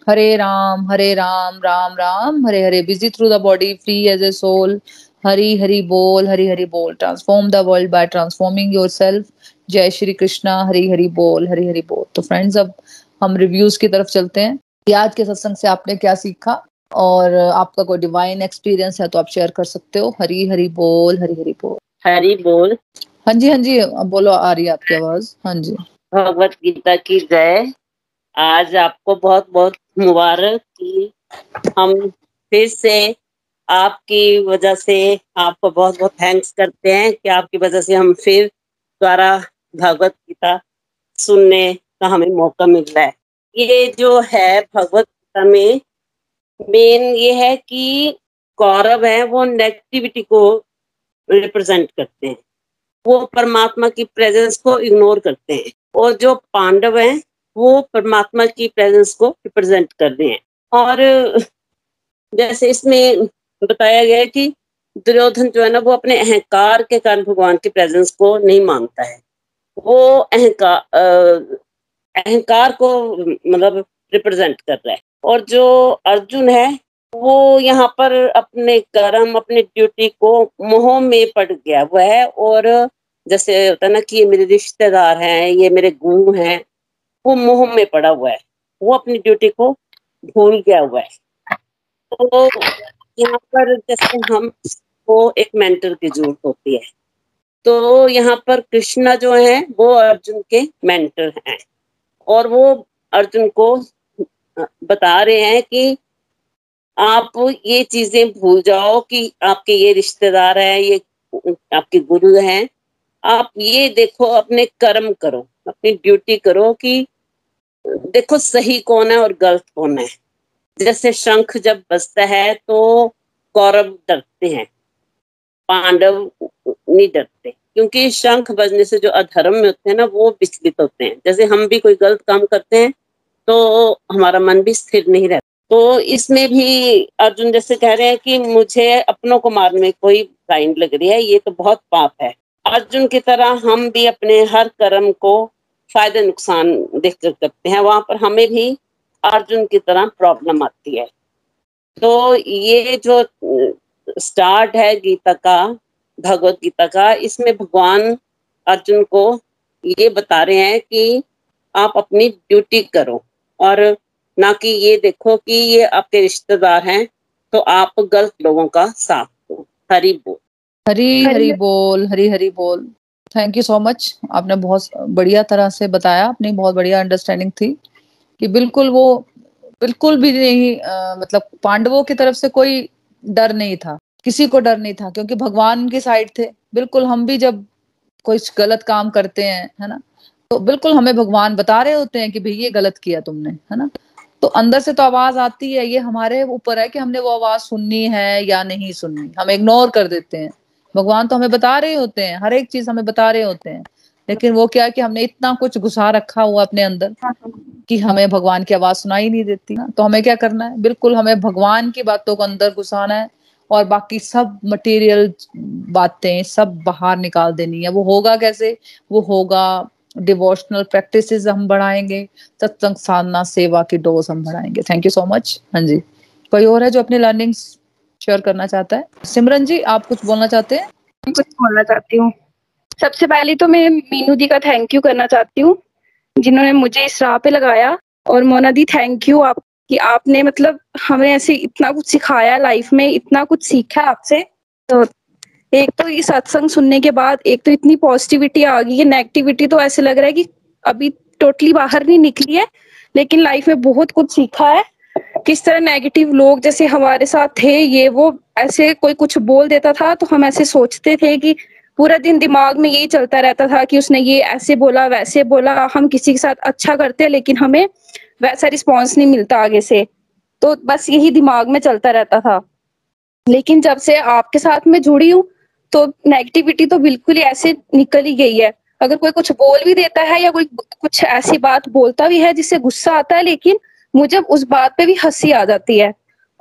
Hare Ram Hare Ram Ram Ram Hare Hare. Busy through the body, free as a soul. Hari Hari बोल। हरी हरी बोल। Transform the world by transforming yourself. जय श्री कृष्णा। हरी हरी बोल। हरी हरी बोल। तो फ्रेंड्स, अब हम रिव्यूज की तरफ चलते हैं कि आज के सत्संग से आपने क्या सीखा, और आपका कोई डिवाइन एक्सपीरियंस है तो आप शेयर कर सकते हो। हरी हरी बोल। हरी हरी बोल। हरी बोल। हाँ जी, हाँ जी, बोलो, आ रही है आपकी आवाज। हाँ जी, भगवत गीता की जय। आज आपको बहुत बहुत मुबारक कि हम फिर से आपकी वजह से, आपको बहुत बहुत थैंक्स करते हैं कि आपकी वजह से हम फिर द्वारा भगवत गीता सुनने का हमें मौका मिल रहा है। ये जो है भगवत गीता में मेन ये है कि कौरव है वो नेगेटिविटी को रिप्रेजेंट करते हैं, वो परमात्मा की प्रेजेंस को इग्नोर करते हैं, और जो पांडव हैं वो परमात्मा की प्रेजेंस को रिप्रेजेंट करते हैं। और जैसे इसमें बताया गया है कि दुर्योधन जो है ना वो अपने अहंकार के कारण भगवान की प्रेजेंस को नहीं मानता है, वो अहंकार अहंकार को मतलब रिप्रेजेंट कर रहा है। और जो अर्जुन है वो यहाँ पर अपने कर्म अपनी ड्यूटी को मोह में पड़ गया हुआ है, और जैसे होता है ना कि ये मेरे रिश्तेदार हैं, ये मेरे गुरु हैं, वो मोह में पड़ा हुआ है, वो अपनी ड्यूटी को भूल गया हुआ है। तो यहाँ पर जैसे हम को एक मेंटर की जरूरत होती है, तो यहाँ पर कृष्णा जो है वो अर्जुन के मेंटर हैं, और वो अर्जुन को बता रहे हैं कि आप ये चीजें भूल जाओ कि आपके ये रिश्तेदार हैं, ये आपके गुरु हैं, आप ये देखो अपने कर्म करो, अपनी ड्यूटी करो कि देखो सही कौन है और गलत कौन है। जैसे शंख जब बजता है तो कौरव डरते हैं, पांडव नहीं डरते, क्योंकि शंख बजने से जो अधर्म में होते हैं ना वो विचलित होते हैं। जैसे हम भी कोई गलत काम करते हैं तो हमारा मन भी स्थिर नहीं रहता। तो इसमें भी अर्जुन जैसे कह रहे हैं कि मुझे अपनों को मारने कोई काइंड लग रही है, ये तो बहुत पाप है। अर्जुन की तरह हम भी अपने हर कर्म को फायदा नुकसान देखकर करते हैं, वहां पर हमें भी अर्जुन की तरह प्रॉब्लम आती है। तो ये जो स्टार्ट है गीता का, भगवत गीता का, इसमें भगवान अर्जुन को ये बता रहे हैं कि आप अपनी ड्यूटी करो, और ना कि ये देखो कि ये आपके रिश्तेदार हैं तो आप गलत लोगों का साथ दो। हरि बोल, हरी हरी बोल, हरी हरी बोल। थैंक यू सो मच, आपने बहुत बढ़िया तरह से बताया, अपनी बहुत बढ़िया अंडरस्टैंडिंग थी कि बिल्कुल वो बिल्कुल भी नहीं आ, मतलब पांडवों की तरफ से कोई डर नहीं था, किसी को डर नहीं था, क्योंकि भगवान की साइड थे। बिल्कुल हम भी जब कोई गलत काम करते हैं है ना, तो बिल्कुल हमें भगवान बता रहे होते हैं कि भाई ये गलत किया तुमने, है ना। तो अंदर से तो आवाज आती है, ये हमारे ऊपर है कि हमने वो आवाज सुननी है या नहीं सुननी, हम इग्नोर कर देते हैं। भगवान तो हमें बता रहे होते हैं, हर एक चीज हमें बता रहे होते हैं, लेकिन वो क्या है कि हमने इतना कुछ घुसा रखा हुआ अपने अंदर कि हमें भगवान की आवाज सुनाई नहीं देती। तो हमें क्या करना है, बिल्कुल हमें भगवान की बातों को अंदर घुसाना है और बाकी सब मटेरियल बातें सब बाहर निकाल देनी है। वो होगा कैसे, वो होगा डिवोशनल प्रैक्टिसेस हम बढ़ाएंगे, सत्संग साधना सेवा की डोज हम बढ़ाएंगे। Thank you so much. हाँ जी, कोई और है जो अपनी लर्निंग्स शेयर करना चाहता है? सिमरन जी, आप कुछ बोलना चाहते हैं? मैं कुछ बोलना चाहती हूँ। सबसे पहले तो मैं मीनू जी का थैंक यू करना चाहती हूँ जिन्होंने मुझे इस राह पे लगाया। और मोना दी, थैंक यू आप कि आपने मतलब हमें ऐसे इतना कुछ सिखाया, लाइफ में इतना कुछ सीखा आपसे। तो एक तो ये सत्संग सुनने के बाद एक तो इतनी पॉजिटिविटी आ गई है, नेगेटिविटी तो ऐसे लग रहा है कि अभी टोटली बाहर नहीं निकली है, लेकिन लाइफ में बहुत कुछ सीखा है। किस तरह नेगेटिव लोग जैसे हमारे साथ थे, ये वो ऐसे कोई कुछ बोल देता था तो हम ऐसे सोचते थे कि पूरा दिन दिमाग में यही चलता रहता था कि उसने ये ऐसे बोला वैसे बोला। हम किसी के साथ अच्छा करते हैं लेकिन हमें वैसा रिस्पॉन्स नहीं मिलता आगे से, तो बस यही दिमाग में चलता रहता था। लेकिन जब से आपके साथ में जुड़ी हूँ तो नेगेटिविटी तो बिल्कुल ही ऐसे निकल ही गई है। अगर कोई कुछ बोल भी देता है या कोई कुछ ऐसी बात बोलता भी है जिससे गुस्सा आता है, लेकिन मुझे उस बात पे भी हंसी आ जाती है,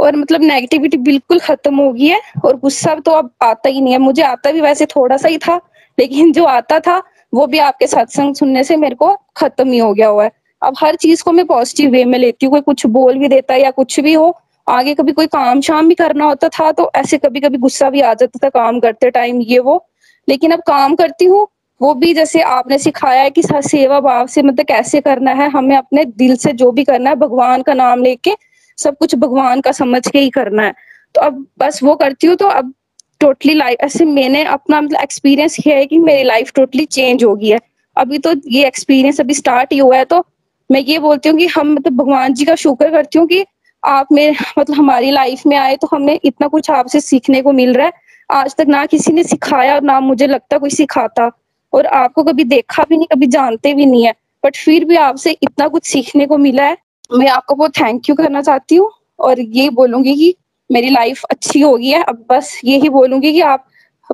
और मतलब नेगेटिविटी बिल्कुल खत्म हो गई है। और गुस्सा तो अब आता ही नहीं है, मुझे आता भी वैसे थोड़ा सा ही था, लेकिन जो आता था वो भी आपके सत्संग सुनने से मेरे को खत्म ही हो गया हुआ है। अब हर चीज को मैं पॉजिटिव वे में लेती हूँ, कोई कुछ बोल भी देता है या कुछ भी हो। आगे कभी कोई काम शाम भी करना होता था तो ऐसे कभी कभी गुस्सा भी आ जाता था काम करते टाइम, ये वो। लेकिन अब काम करती हूँ वो भी जैसे आपने सिखाया है कि सेवा भाव से मतलब कैसे करना है, हमें अपने दिल से जो भी करना है भगवान का नाम लेके सब कुछ भगवान का समझ के ही करना है। तो अब बस वो करती हूँ। तो अब टोटली लाइफ ऐसे मैंने अपना मतलब एक्सपीरियंस किया है कि मेरी लाइफ टोटली चेंज हो गई है। अभी तो ये एक्सपीरियंस अभी स्टार्ट ही हुआ है, तो मैं ये बोलती हूँ कि हम मतलब भगवान जी का शुक्र करती हूँ कि आप में मतलब हमारी लाइफ में आए, तो हमें इतना कुछ आपसे सीखने को मिल रहा है। आज तक ना किसी ने सिखाया और ना मुझे लगता कोई सिखाता, और आपको कभी देखा भी नहीं, कभी जानते भी नहीं है, बट फिर भी आपसे इतना कुछ सीखने को मिला है। मैं आपको बहुत थैंक यू करना चाहती हूँ और ये बोलूंगी कि मेरी लाइफ अच्छी हो गई है। अब बस यही बोलूंगी कि आप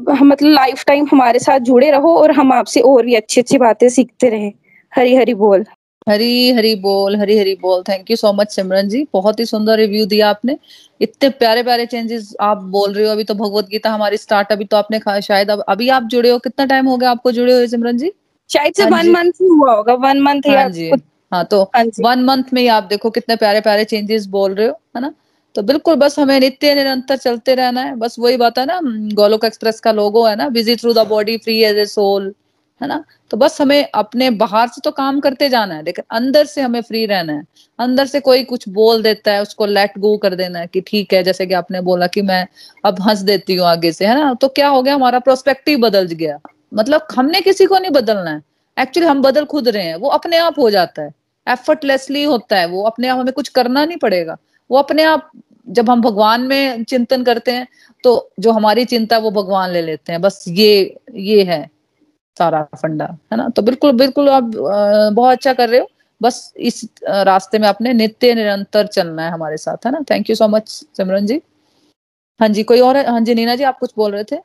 मतलब लाइफ टाइम हमारे साथ जुड़े रहो और हम आपसे और भी अच्छी अच्छी बातें सीखते रहें। हरी हरी बोल। हरी हरी बोल। हरी हरी बोल। Thank you so much Simran ji, बहुत ही सुंदर रिव्यू दिया आपने। इतने प्यारे प्यारे चेंजेस आप बोल रहे हो। अभी तो भगवत गीता हमारी स्टार्ट, अभी तो आपने शायद अब अभी आप जुड़े हो, कितना टाइम हो गया आपको जुड़े हुए सिमरन जी? शायद से वन मंथ हुआ होगा, वन मंथ या कुछ। हाँ, तो वन मंथ में ही आप देखो कितने प्यारे प्यारे चेंजेस बोल रहे हो, है ना। तो बिल्कुल बस हमें नित्य निरंतर चलते रहना है। बस वही बात है ना, गोलोक एक्सप्रेस का लोगो है ना, busy through the body free as a soul, है ना। तो बस हमें अपने बाहर से तो काम करते जाना है, लेकिन अंदर से हमें फ्री रहना है। अंदर से कोई कुछ बोल देता है, उसको लेट गो कर देना है कि ठीक है, जैसे कि आपने बोला कि मैं अब हंस देती हूँ आगे से, है ना। तो क्या हो गया, हमारा पर्सपेक्टिव बदल गया। मतलब हमने किसी को नहीं बदलना है, एक्चुअली हम बदल खुद रहे हैं। वो अपने आप हो जाता है, एफर्टलेसली होता है वो अपने आप, हमें कुछ करना नहीं पड़ेगा। वो अपने आप, जब हम भगवान में चिंतन करते हैं तो जो हमारी चिंता वो भगवान ले लेते हैं। बस ये ये है सारा फंडा, है ना। तो बिल्कुल बिल्कुल आप बहुत अच्छा कर रहे हो। बस इस रास्ते में आपने नित्य निरंतर चलना है हमारे साथ, है ना। Thank you so much Simran ji. हाँ जी, कोई और? हाँ जी, नीना जी आप कुछ बोल रहे थे।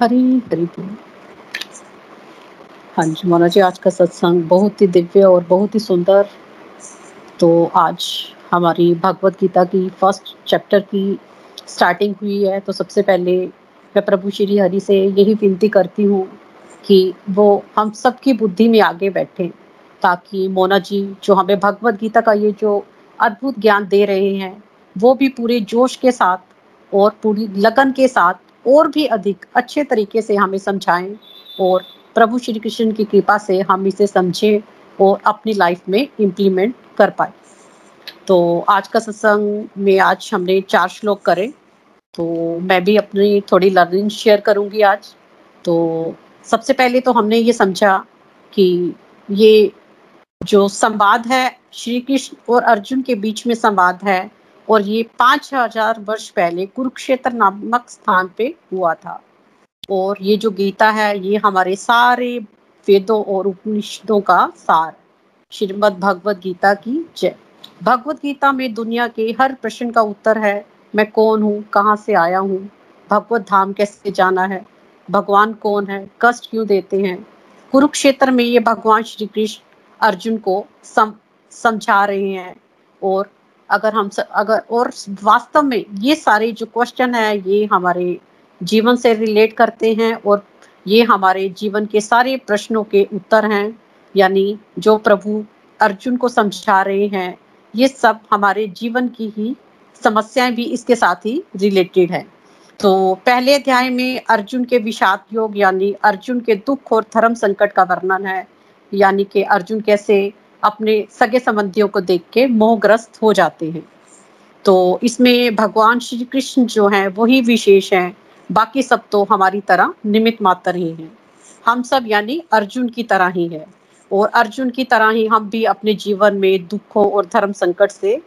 हरी हरी। हाँ जी मोना जी, आज का सत्संग बहुत ही दिव्य और बहुत ही सुंदर। तो आज हमारी भगवत गीता की फर्स्ट चैप्टर की स्टार्टिंग हुई है। तो सबसे पहले मैं प्रभु श्री हरि से यही विनती करती हूँ कि वो हम सबकी बुद्धि में आगे बैठें, ताकि मोना जी जो हमें भगवत गीता का ये जो अद्भुत ज्ञान दे रहे हैं वो भी पूरे जोश के साथ और पूरी लगन के साथ और भी अधिक अच्छे तरीके से हमें समझाएं और प्रभु श्री कृष्ण की कृपा से हम इसे समझें और अपनी लाइफ में इम्प्लीमेंट कर पाए। तो आज का सत्संग में आज हमने चार श्लोक करे, तो मैं भी अपनी थोड़ी लर्निंग शेयर करूंगी आज। तो सबसे पहले तो हमने ये समझा कि ये जो संवाद है श्री कृष्ण और अर्जुन के बीच में संवाद है, और ये पाँच हजार वर्ष पहले कुरुक्षेत्र नामक स्थान पे हुआ था। और ये जो गीता है ये हमारे सारे वेदों और उपनिषदों का सार, श्रीमद् भगवद गीता की जय। भगवद गीता में दुनिया के हर प्रश्न का उत्तर है। मैं कौन हूँ, कहाँ से आया हूँ, भगवत धाम कैसे जाना है, भगवान कौन है, कष्ट क्यों देते हैं। कुरुक्षेत्र में ये भगवान श्री कृष्ण अर्जुन को सम समझा रहे हैं। और अगर हम अगर और वास्तव में ये सारे जो क्वेश्चन है ये हमारे जीवन से रिलेट करते हैं और ये हमारे जीवन के सारे प्रश्नों के उत्तर हैं। यानी जो प्रभु अर्जुन को समझा रहे हैं ये सब हमारे जीवन की ही समस्याएं भी इसके साथ ही रिलेटेड है। तो पहले अध्याय में अर्जुन के विषाद योग यानी अर्जुन के दुख और धर्म संकट का वर्णन है, यानी कि अर्जुन कैसे अपने सगे संबंधियों को देख के मोहग्रस्त हो जाते हैं। तो इसमें भगवान श्री कृष्ण जो हैं वही विशेष हैं, बाकी सब तो हमारी तरह निमित्त मात्र ही हैं। हम सब यानी अर्जुन की तरह ही है, और अर्जुन की तरह ही हम भी अपने जीवन में दुखों और धर्म संकट से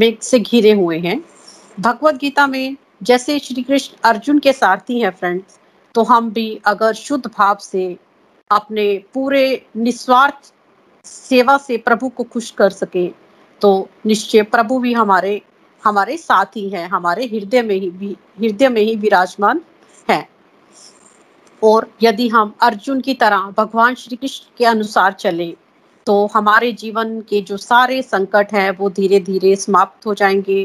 में से घिरे हुए हैं। भगवत गीता में जैसे श्री कृष्ण अर्जुन के सारथी हैं फ्रेंड्स, तो हम भी अगर शुद्ध भाव से अपने पूरे निस्वार्थ सेवा से प्रभु को खुश कर सके तो निश्चय प्रभु भी हमारे हमारे साथ ही है, हमारे हृदय में ही भी हृदय में ही विराजमान है। और यदि हम अर्जुन की तरह भगवान श्री कृष्ण के अनुसार चले तो हमारे जीवन के जो सारे संकट हैं वो धीरे धीरे समाप्त हो जाएंगे।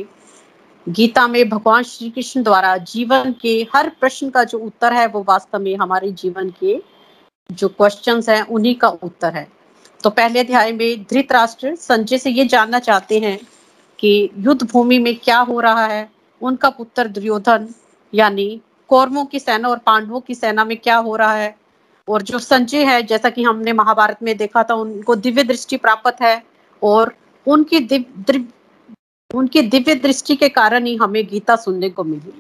गीता में भगवान श्री कृष्ण द्वारा जीवन के हर प्रश्न का जो उत्तर है वो वास्तव में हमारे जीवन के जो क्वेश्चंस हैं उन्हीं का उत्तर है। तो पहले अध्याय में धृतराष्ट्र संजय से ये जानना चाहते हैं कि युद्ध भूमि में क्या हो रहा है, उनका पुत्र दुर्योधन यानी कौरवों की सेना और पांडवों की सेना में क्या हो रहा है। और जो संजय है, जैसा कि हमने महाभारत में देखा था, उनको दिव्य दृष्टि प्राप्त है और उनकी दिव्य उनकी दिव्य दृष्टि के कारण ही हमें गीता सुनने को मिली।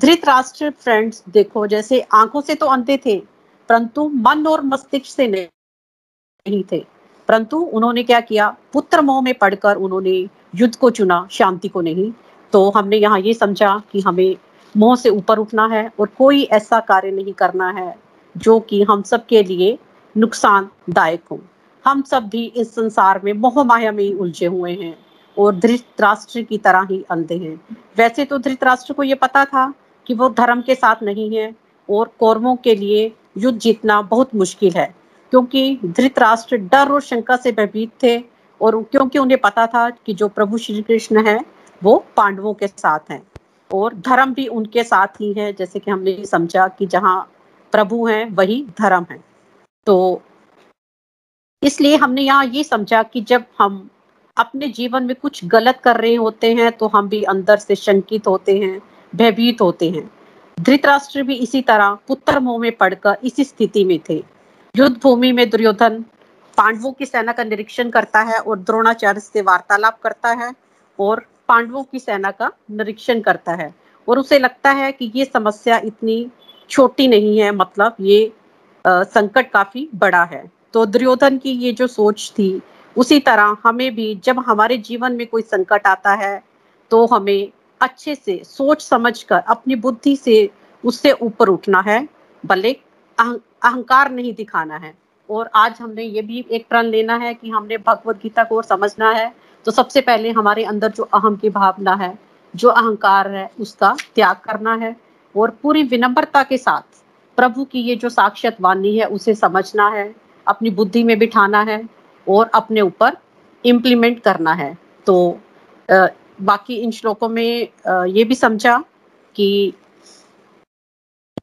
धृतराष्ट्र फ्रेंड्स देखो, जैसे आंखों से तो अंधे थे परंतु मन और मस्तिष्क से नहीं थे, परंतु उन्होंने क्या किया, पुत्र मोह में पड़कर उन्होंने युद्ध को चुना, शांति को नहीं। तो हमने यहाँ ये समझा कि हमें मोह से ऊपर उठना है और कोई ऐसा कार्य नहीं करना है जो कि हम सब के लिए नुकसानदायक हो। हम सब भी इस संसार में मोह माया में ही उलझे हुए हैं और धृतराष्ट्र की तरह ही अंधे हैं। वैसे तो धृतराष्ट्र को ये पता था कि वो धर्म के साथ नहीं है और कौरवों के लिए युद्ध जीतना बहुत मुश्किल है, क्योंकि धृतराष्ट्र डर और शंका से भयभीत थे और क्योंकि उन्हें पता था कि जो प्रभु श्री कृष्ण है वो पांडवों के साथ हैं और धर्म भी उनके साथ ही है, जैसे कि हमने समझा कि जहाँ प्रभु हैं वही धर्म है। तो इसलिए हमने यहाँ ये समझा कि जब हम अपने जीवन में कुछ गलत कर रहे होते हैं तो हम भी अंदर से शंकित होते हैं, भयभीत होते हैं। धृतराष्ट्र भी इसी तरह पुत्र मोह में पड़कर इसी स्थिति में थे। युद्ध भूमि में दुर्योधन पांडवों की सेना का निरीक्षण करता है और द्रोणाचार्य से वार्तालाप करता है और पांडवों की सेना का निरीक्षण करता है और उसे लगता है कि ये समस्या इतनी छोटी नहीं है, मतलब ये आ, संकट काफी बड़ा है। तो दुर्योधन की ये जो सोच थी, उसी तरह हमें भी जब हमारे जीवन में कोई संकट आता है तो हमें अच्छे से सोच समझकर अपनी बुद्धि से उससे ऊपर उठना है, भले अहंकार नहीं दिखाना है। और आज हमने ये भी एक प्रण लेना है कि हमने भगवद गीता को समझना है, तो सबसे पहले हमारे अंदर जो अहम की भावना है, जो अहंकार है, उसका त्याग करना है और पूरी विनम्रता के साथ प्रभु की ये जो साक्षात वाणी है उसे समझना है, अपनी बुद्धि में बिठाना है और अपने ऊपर इम्प्लीमेंट करना है। तो आ, बाकी इन श्लोकों में आ, ये भी समझा कि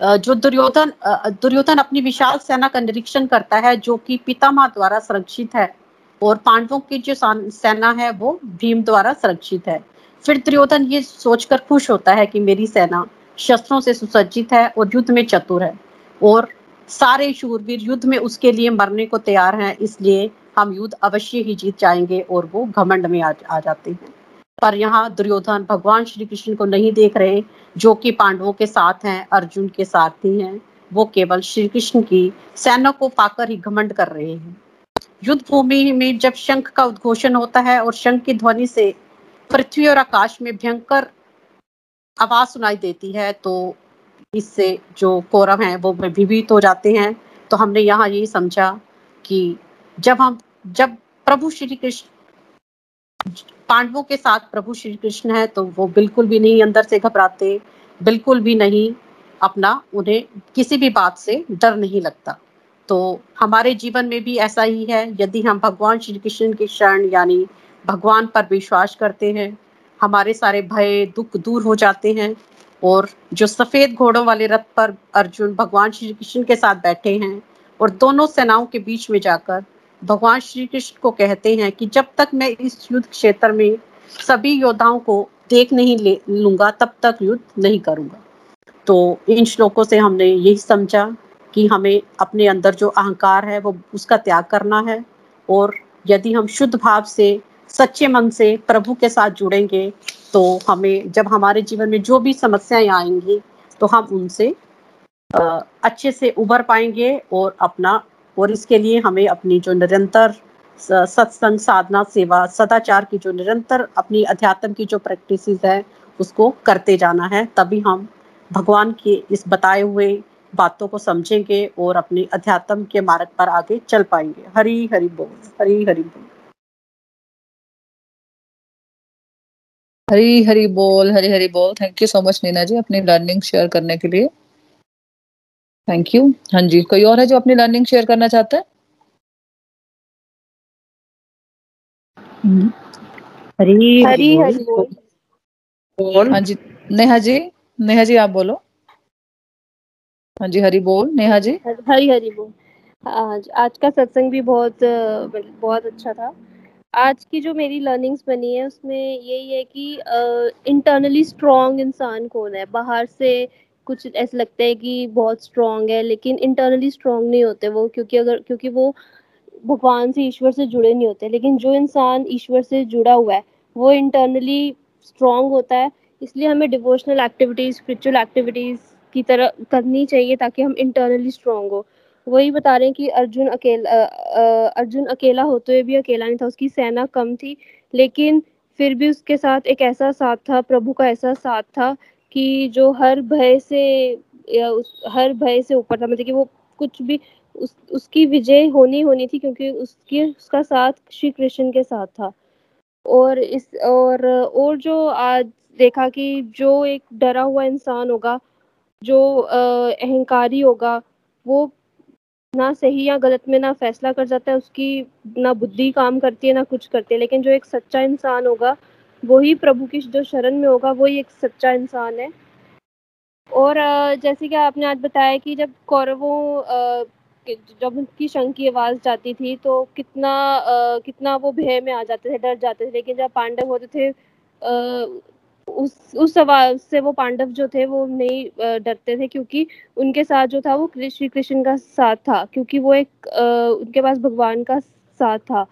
आ, जो दुर्योधन आ, दुर्योधन अपनी विशाल सेना का निरीक्षण करता है जो कि पितामह द्वारा संरक्षित है और पांडवों की जो सेना है वो भीम द्वारा संरक्षित है। फिर दुर्योधन ये सोचकर खुश होता है कि मेरी सेना शस्त्रों से सुसज्जित है और युद्ध में चतुर है और सारे शूरवीर युद्ध में उसके लिए मरने को तैयार हैं, इसलिए हम युद्ध अवश्य ही जीत जाएंगे और वो घमंड में आ, आ जाते हैं। पर यहाँ दुर्योधन भगवान श्री कृष्ण को नहीं देख रहे जो कि पांडवों के साथ हैं, अर्जुन के साथ ही हैं। वो केवल श्री कृष्ण की सेना को पाकर ही घमंड कर रहे हैं। युद्ध भूमि में जब शंख का उद्घोषण होता है और शंख की ध्वनि से पृथ्वी और आकाश में भयंकर आवाज सुनाई देती है, तो इससे जो कौरव हैं वो भयभीत हो जाते हैं। तो हमने यहाँ ये समझा कि जब हम जब प्रभु श्री कृष्ण पांडवों के साथ प्रभु श्री कृष्ण है तो वो बिल्कुल भी नहीं अंदर से घबराते, बिल्कुल भी नहीं अपना उन्हें किसी भी बात से डर नहीं लगता। तो हमारे जीवन में भी ऐसा ही है। यदि हम भगवान श्री कृष्ण के शरण यानी भगवान पर विश्वास करते हैं, हमारे सारे भय दुख दूर हो जाते हैं। और जो सफेद घोड़ों वाले रथ पर अर्जुन भगवान श्री कृष्ण के साथ बैठे हैं और दोनों सेनाओं के बीच में जाकर भगवान श्री कृष्ण को कहते हैं कि जब तक मैं इस युद्ध क्षेत्र में सभी योद्धाओं को देख नहीं ले लूंगा तब तक युद्ध नहीं करूंगा। तो इन श्लोकों से हमने यही समझा कि हमें अपने अंदर जो अहंकार है वो उसका त्याग करना है और यदि हम शुद्ध भाव से सच्चे मन से प्रभु के साथ जुड़ेंगे तो हमें जब हमारे जीवन में जो भी समस्याएं आएंगी तो हम उनसे अच्छे से उभर पाएंगे और अपना और इसके लिए हमें अपनी जो निरंतर सत्संग साधना सेवा सदाचार की जो निरंतर अपनी अध्यात्म की जो प्रैक्टिसेस है उसको करते जाना है, तभी हम भगवान के इस बताए हुए बातों को समझेंगे और अपने अध्यात्म के मार्ग पर आगे चल पाएंगे। हरि हरि बोल, हरि हरि बोल, हरी हरी बोल, हरी हरी बोल। Thank you so much Neena ji अपनी लर्निंग शेयर करने के लिए, थैंक यू। हाँ जी, कोई और है जो अपनी लर्निंग शेयर करना चाहता है? हरी हरी हरी बोल। हाँ जी नेहा जी, नेहा जी आप बोलो। हाँ जी हरी बोल नेहा जी, हरी हरी बोल। आज आज का सत्संग भी बहुत बहुत अच्छा था। आज की जो मेरी लर्निंग्स बनी है उसमें यही है कि इंटरनली स्ट्रॉन्ग इंसान कौन है। बाहर से कुछ ऐसे लगता है कि बहुत स्ट्रॉन्ग है लेकिन इंटरनली स्ट्रॉन्ग नहीं होते वो, क्योंकि अगर क्योंकि वो भगवान से ईश्वर से जुड़े नहीं होते। लेकिन जो इंसान ईश्वर से जुड़ा हुआ है वो इंटरनली स्ट्रॉन्ग होता है। इसलिए हमें डिवोशनल एक्टिविटीज़, स्पिरिचुअल एक्टिविटीज़ की तरह करनी चाहिए ताकि हम इंटरनली स्ट्रॉन्ग हो। वही बता रहे हैं कि अर्जुन अकेला आ, आ, अर्जुन अकेला होते हुए भी अकेला नहीं था, उसकी सेना कम थी लेकिन फिर भी उसके साथ एक ऐसा साथ था, प्रभु का ऐसा साथ था कि जो हर भय से उस, हर भय से ऊपर था, मतलब कि वो कुछ भी उस, उसकी विजय होनी होनी थी, क्योंकि उसकी उसका साथ श्री कृष्ण के साथ था। और इस और और जो आज देखा कि जो एक डरा हुआ इंसान होगा, जो अहंकारी होगा, वो ना सही या गलत में ना फैसला कर जाता है, उसकी ना बुद्धि काम करती है ना कुछ करती है। लेकिन जो एक सच्चा इंसान होगा, वही प्रभु की जो शरण में होगा, वही एक सच्चा इंसान है। और जैसे कि आपने आज बताया कि जब कौरवों जब उनकी शंख की आवाज़ जाती थी तो कितना आ, कितना वो भय में आ जाते थे, डर जाते थे। लेकिन जब पांडव होते थे आ, उस उस आवाज़ से वो पांडव जो थे वो नहीं आ, डरते थे, क्योंकि उनके साथ जो था वो श्री कृष्ण का साथ था, क्योंकि वो एक आ, उनके पास भगवान का साथ था।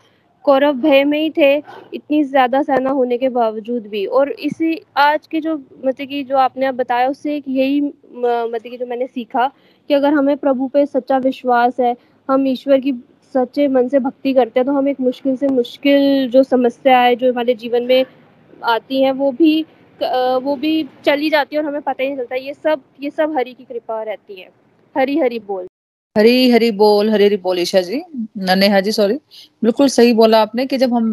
कौरव भय में ही थे, इतनी ज़्यादा सेना होने के बावजूद भी। और इसी आज के जो मतलब कि जो आपने आप बताया, उससे एक यही मतलब कि जो मैंने सीखा कि अगर हमें प्रभु पे सच्चा विश्वास है, हम ईश्वर की सच्चे मन से भक्ति करते हैं, तो हम एक मुश्किल से मुश्किल जो समस्या है जो हमारे जीवन में आती है वो भी वो भी चली जाती है और हमें पता ही नहीं चलता। ये सब ये सब हरि की कृपा रहती है। हरि हरि बोल, हरी हरी बोल, हरी हरी बोल। ईशा जी, नेहा जी, सॉरी, बिल्कुल सही बोला आपने कि जब हम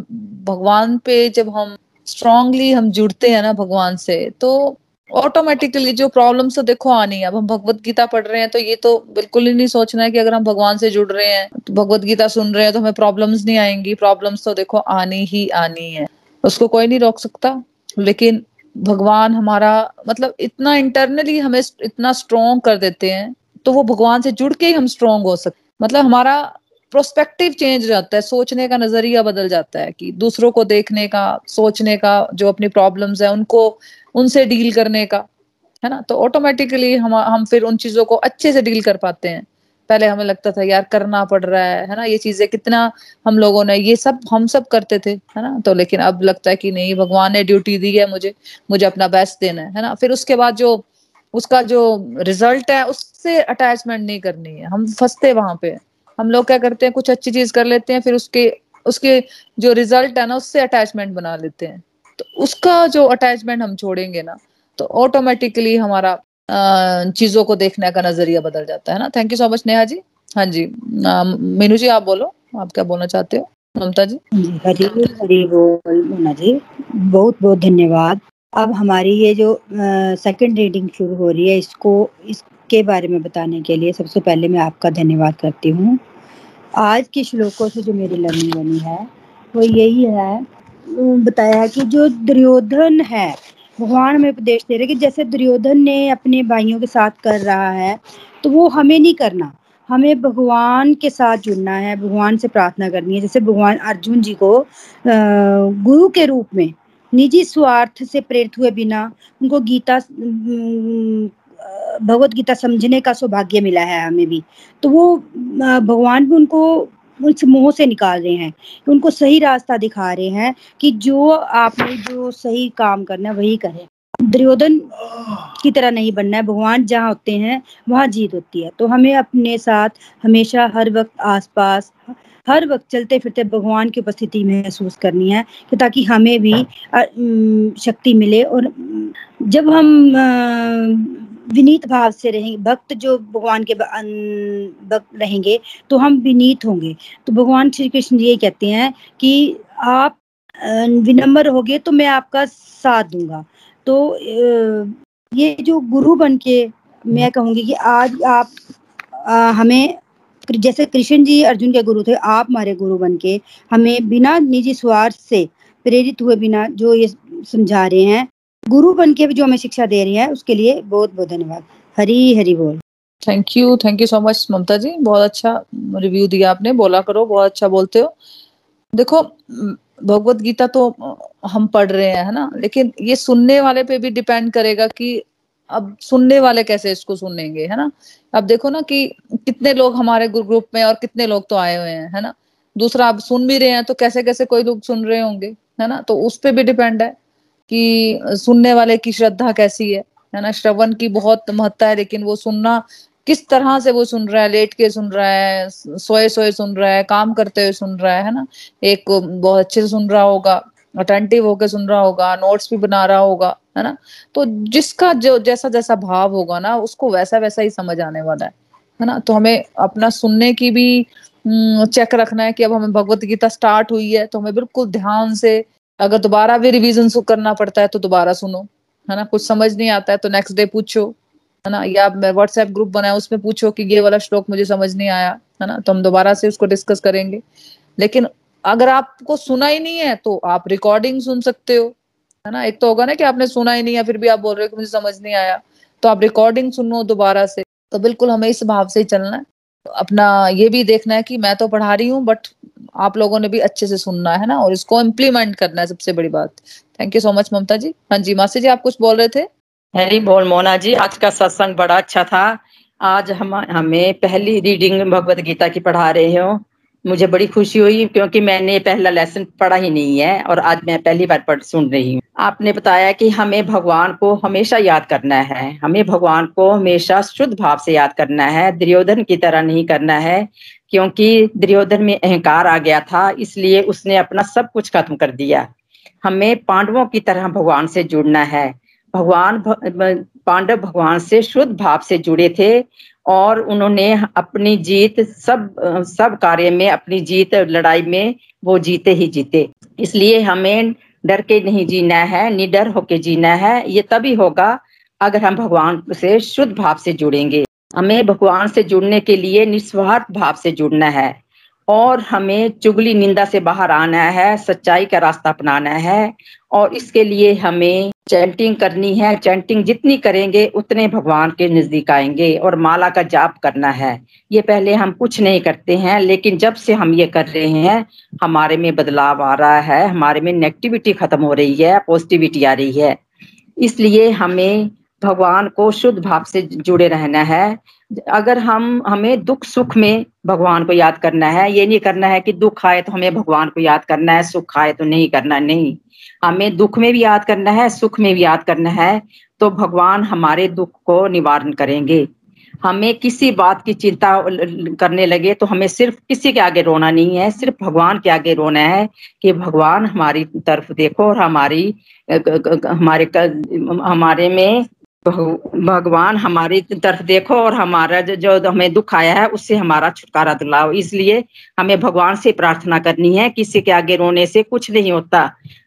भगवान पे जब हम स्ट्रांगली हम जुड़ते हैं ना भगवान से, तो ऑटोमेटिकली जो प्रॉब्लम्स तो देखो आनी है। अब हम भगवत गीता पढ़ रहे हैं तो ये तो बिल्कुल ही नहीं सोचना है कि अगर हम भगवान से जुड़ रहे हैं तो भगवत गीता सुन रहे हैं तो हमें प्रॉब्लम्स नहीं आएंगी। प्रॉब्लम्स तो देखो आनी ही आनी है, उसको कोई नहीं रोक सकता। लेकिन भगवान हमारा मतलब इतना इंटरनली हमें इतना स्ट्रोंग कर देते हैं, तो वो भगवान से जुड़ के ही हम स्ट्रोंग हो सकते। मतलब हमारा प्रोस्पेक्टिव चेंज हो जाता है, सोचने का नजरिया बदल जाता है, कि दूसरों को देखने का, सोचने का, जो अपनी प्रॉब्लम्स है उनको उनसे डील करने का, है ना। तो ऑटोमेटिकली हम हम फिर उन चीजों को अच्छे से डील कर पाते हैं। पहले हमें लगता था यार करना पड़ रहा है है ना, ये चीजें कितना हम लोगों ने ये सब हम सब करते थे, है ना। तो लेकिन अब लगता है कि नहीं, भगवान ने ड्यूटी दी है मुझे, मुझे अपना बेस्ट देना है, है ना। फिर उसके बाद जो उसका जो रिजल्ट है उससे अटैचमेंट नहीं करनी है। हम फंसते वहां पे। हम लोग क्या करते हैं, कुछ अच्छी चीज कर लेते हैं, फिर उसके उसके जो रिजल्ट है ना उससे अटैचमेंट बना लेते हैं। तो उसका जो अटैचमेंट हम छोड़ेंगे ना, तो ऑटोमेटिकली हमारा चीजों को देखने का नजरिया बदल जाता है ना। Thank you so much Neha ji. हाँ जी, मीनू जी, आप बोलो, आप क्या बोलना चाहते हो। ममता जी, हरी हरी बोल। मोना जी, बहुत बहुत धन्यवाद। अब हमारी ये जो सेकंड रीडिंग शुरू हो रही है, इसको इसके बारे में बताने के लिए सबसे पहले मैं आपका धन्यवाद करती हूँ। आज के श्लोकों से जो मेरी लर्निंग बनी है वो यही है, बताया है कि जो दुर्योधन है, भगवान हमें उपदेश दे रहे कि जैसे दुर्योधन ने अपने भाइयों के साथ कर रहा है, तो वो हमें नहीं करना। हमें भगवान के साथ जुड़ना है, भगवान से प्रार्थना करनी है। जैसे भगवान अर्जुन जी को गुरु के रूप में निजी स्वार्थ से प्रेरित हुए बिना उनको गीता, भगवत गीता समझने का सौभाग्य मिला है हमें भी। तो वो भगवान भी उनको उस मोह से निकाल रहे हैं, उनको सही रास्ता दिखा रहे हैं कि जो आपने जो सही काम करना है वही करें। दुर्योधन की तरह नहीं बनना है। भगवान जहाँ होते हैं वहाँ जीत होती है। तो हमें अपने साथ हमेशा हर वक्त आसपास, हर वक्त चलते फिरते भगवान की उपस्थिति महसूस करनी है, कि ताकि हमें भी शक्ति मिले। और जब हम विनीत भाव से रहेंगे, भक्त जो भगवान के भक्त रहेंगे तो हम विनीत होंगे। तो भगवान श्री कृष्ण ये कहते हैं कि आप विनम्र होगे तो मैं आपका साथ दूंगा। तो ये जो गुरु बन के मैं कहूँगी कि आज आप हमें, जैसे कृष्ण जी अर्जुन के गुरु थे, आप हमारे गुरु बनके हमें बिना निजी स्वार्थ से प्रेरित हुए बिना जो ये समझा रहे हैं, गुरु बनके भी जो हमें शिक्षा दे रहे हैं, उसके लिए बहुत बहुत धन्यवाद। हरी हरी बोल। Thank you, thank you so much Mamta ji. बहुत अच्छा रिव्यू दिया आपने। बोला करो, बहुत अच्छा बोलते हो। देखो, भगवत गीता तो हम पढ़ रहे हैं, है ना, लेकिन ये सुनने वाले पे भी डिपेंड करेगा कि अब सुनने वाले कैसे इसको सुनेंगे, है ना। अब देखो ना कि कितने लोग हमारे ग्रुप में और कितने लोग तो आए हुए हैं, है ना। दूसरा, अब सुन भी रहे हैं तो कैसे कैसे कोई लोग सुन रहे होंगे, है ना। तो उस पे भी डिपेंड है कि सुनने वाले की श्रद्धा कैसी है, है ना। श्रवण की बहुत महत्ता है, लेकिन वो सुनना किस तरह से वो सुन रहा है, लेट के सुन रहा है, सोए सोए सुन रहा है, काम करते हुए सुन रहा है, है ना। एक बहुत अच्छे से सुन रहा होगा, अटेंटिव होकर सुन रहा होगा, नोट्स भी बना रहा होगा, है ना। तो जिसका जो जैसा जैसा भाव होगा ना उसको वैसा वैसा ही समझ आने वाला है, है ना। तो हमें अपना सुनने की भी चेक रखना है कि अब हमें भगवत गीता स्टार्ट हुई है तो हमें बिल्कुल ध्यान से, अगर दोबारा भी रिवीजन करना पड़ता है तो दोबारा सुनो, है ना। कुछ समझ नहीं आता है तो नेक्स्ट डे पूछो, है ना, या मैं व्हाट्सएप ग्रुप बनाया उसमें पूछो कि ये वाला श्लोक मुझे समझ नहीं आया, है ना, तो हम दोबारा से उसको डिस्कस करेंगे। लेकिन अगर आपको सुना ही नहीं है तो आप रिकॉर्डिंग सुन सकते हो, है ना। एक तो होगा ना कि आपने सुना ही नहीं है फिर भी आप बोल रहे हो कि मुझे समझ नहीं आया, तो आप रिकॉर्डिंग सुनो दोबारा से। तो बिल्कुल हमें इस भाव से ही चलना है। अपना ये भी देखना है कि मैं तो पढ़ा रही हूँ बट आप लोगों ने भी अच्छे से सुनना है ना, और इसको इम्प्लीमेंट करना है, सबसे बड़ी बात। Thank you so much Mamta ji. हाँ जी मासी जी, आप कुछ बोल रहे थे। हरी बोल मोना जी, आज का सत्संग बड़ा अच्छा था। आज हम हमें पहली रीडिंग भगवत गीता की पढ़ा रहे हो, मुझे बड़ी खुशी हुई क्योंकि मैंने पहला लेसन पढ़ा ही नहीं है और आज मैं पहली बार पढ़ सुन रही हूँ। आपने बताया कि हमें भगवान को हमेशा याद करना है, हमें भगवान को हमेशा शुद्ध भाव से याद करना है, दुर्योधन की तरह नहीं करना है, क्योंकि दुर्योधन में अहंकार आ गया था इसलिए उसने अपना सब कुछ खत्म कर दिया। हमें पांडवों की तरह भगवान से जुड़ना है। भगवान पांडव भगवान से शुद्ध भाव से जुड़े थे और उन्होंने अपनी जीत सब सब कार्य में, अपनी जीत लड़ाई में वो जीते ही जीते। इसलिए हमें डर के नहीं जीना है, निडर होके जीना है। ये तभी होगा अगर हम भगवान से शुद्ध भाव से जुड़ेंगे। हमें भगवान से जुड़ने के लिए निस्वार्थ भाव से जुड़ना है और हमें चुगली निंदा से बाहर आना है, सच्चाई का रास्ता अपनाना है। और इसके लिए हमें चैंटिंग करनी है। चैंटिंग जितनी करेंगे उतने भगवान के नजदीक आएंगे और माला का जाप करना है। ये पहले हम कुछ नहीं करते हैं, लेकिन जब से हम ये कर रहे हैं हमारे में बदलाव आ रहा है, हमारे में नेगेटिविटी खत्म हो रही है, पॉजिटिविटी आ रही है। इसलिए हमें भगवान को शुद्ध भाव से जुड़े रहना है। अगर हम हमें दुख सुख में भगवान को याद करना है, ये नहीं करना है कि दुख आए तो हमें भगवान को याद करना है, सुख आए तो नहीं करना। नहीं, हमें दुख में भी याद करना है, सुख में भी याद करना है, तो भगवान हमारे दुख को निवारण करेंगे। हमें किसी बात की चिंता करने लगे तो हमें सिर्फ किसी के आगे रोना नहीं है, सिर्फ भगवान के आगे रोना है कि भगवान हमारी तरफ देखो और हमारी हमारे हमारे में भगवान हमारी तरफ देखो और हमारा जो हमें दुख आया है उससे हमारा छुटकारा दिलाओ। इसलिए हमें भगवान से प्रार्थना करनी है। किसी के आगे रोने से कुछ नहीं होता,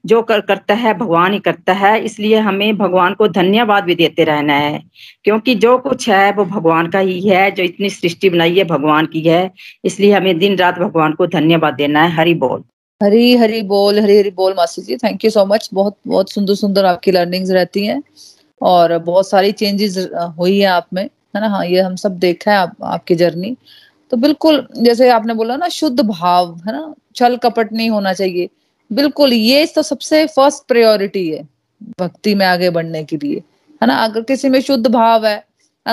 जो कर करता है भगवान ही करता है। इसलिए हमें भगवान को धन्यवाद भी देते रहना है, क्योंकि जो कुछ है वो भगवान का ही है, जो इतनी सृष्टि बनाई है भगवान की है। इसलिए हमें दिन रात भगवान को धन्यवाद देना है। हरि बोल, हरी हरी बोल, हरी हरी बोल मासी जी। Thank you so much. बहुत बहुत सुंदर सुंदर आपकी लर्निंग्स रहती हैं और बहुत सारी चेंजेस हुई है आप में, है ना। हाँ, ये हम सब देखा है आप, आपकी जर्नी। तो बिल्कुल जैसे आपने बोला ना, शुद्ध भाव, है ना, छल कपट नहीं होना चाहिए। बिल्कुल, ये तो सबसे फर्स्ट प्रायोरिटी है भक्ति में आगे बढ़ने के लिए, है ना। अगर किसी में शुद्ध भाव है,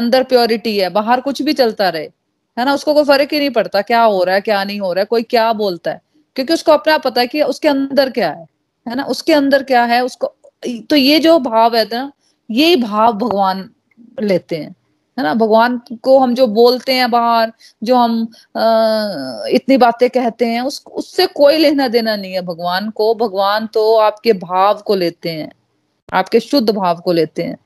अंदर प्योरिटी है, बाहर कुछ भी चलता रहे, है ना, उसको कोई फर्क ही नहीं पड़ता क्या हो रहा है क्या नहीं हो रहा है, कोई क्या बोलता है, क्योंकि उसको अपना पता है कि उसके अंदर क्या है, है ना, उसके अंदर क्या है उसको। तो ये जो भाव है ना, यही भाव भगवान लेते हैं, है ना। भगवान को हम जो बोलते हैं बाहर, जो हम अः इतनी बातें कहते हैं, उस उससे कोई लेना देना नहीं है भगवान को। भगवान तो आपके भाव को लेते हैं, आपके शुद्ध भाव को लेते हैं।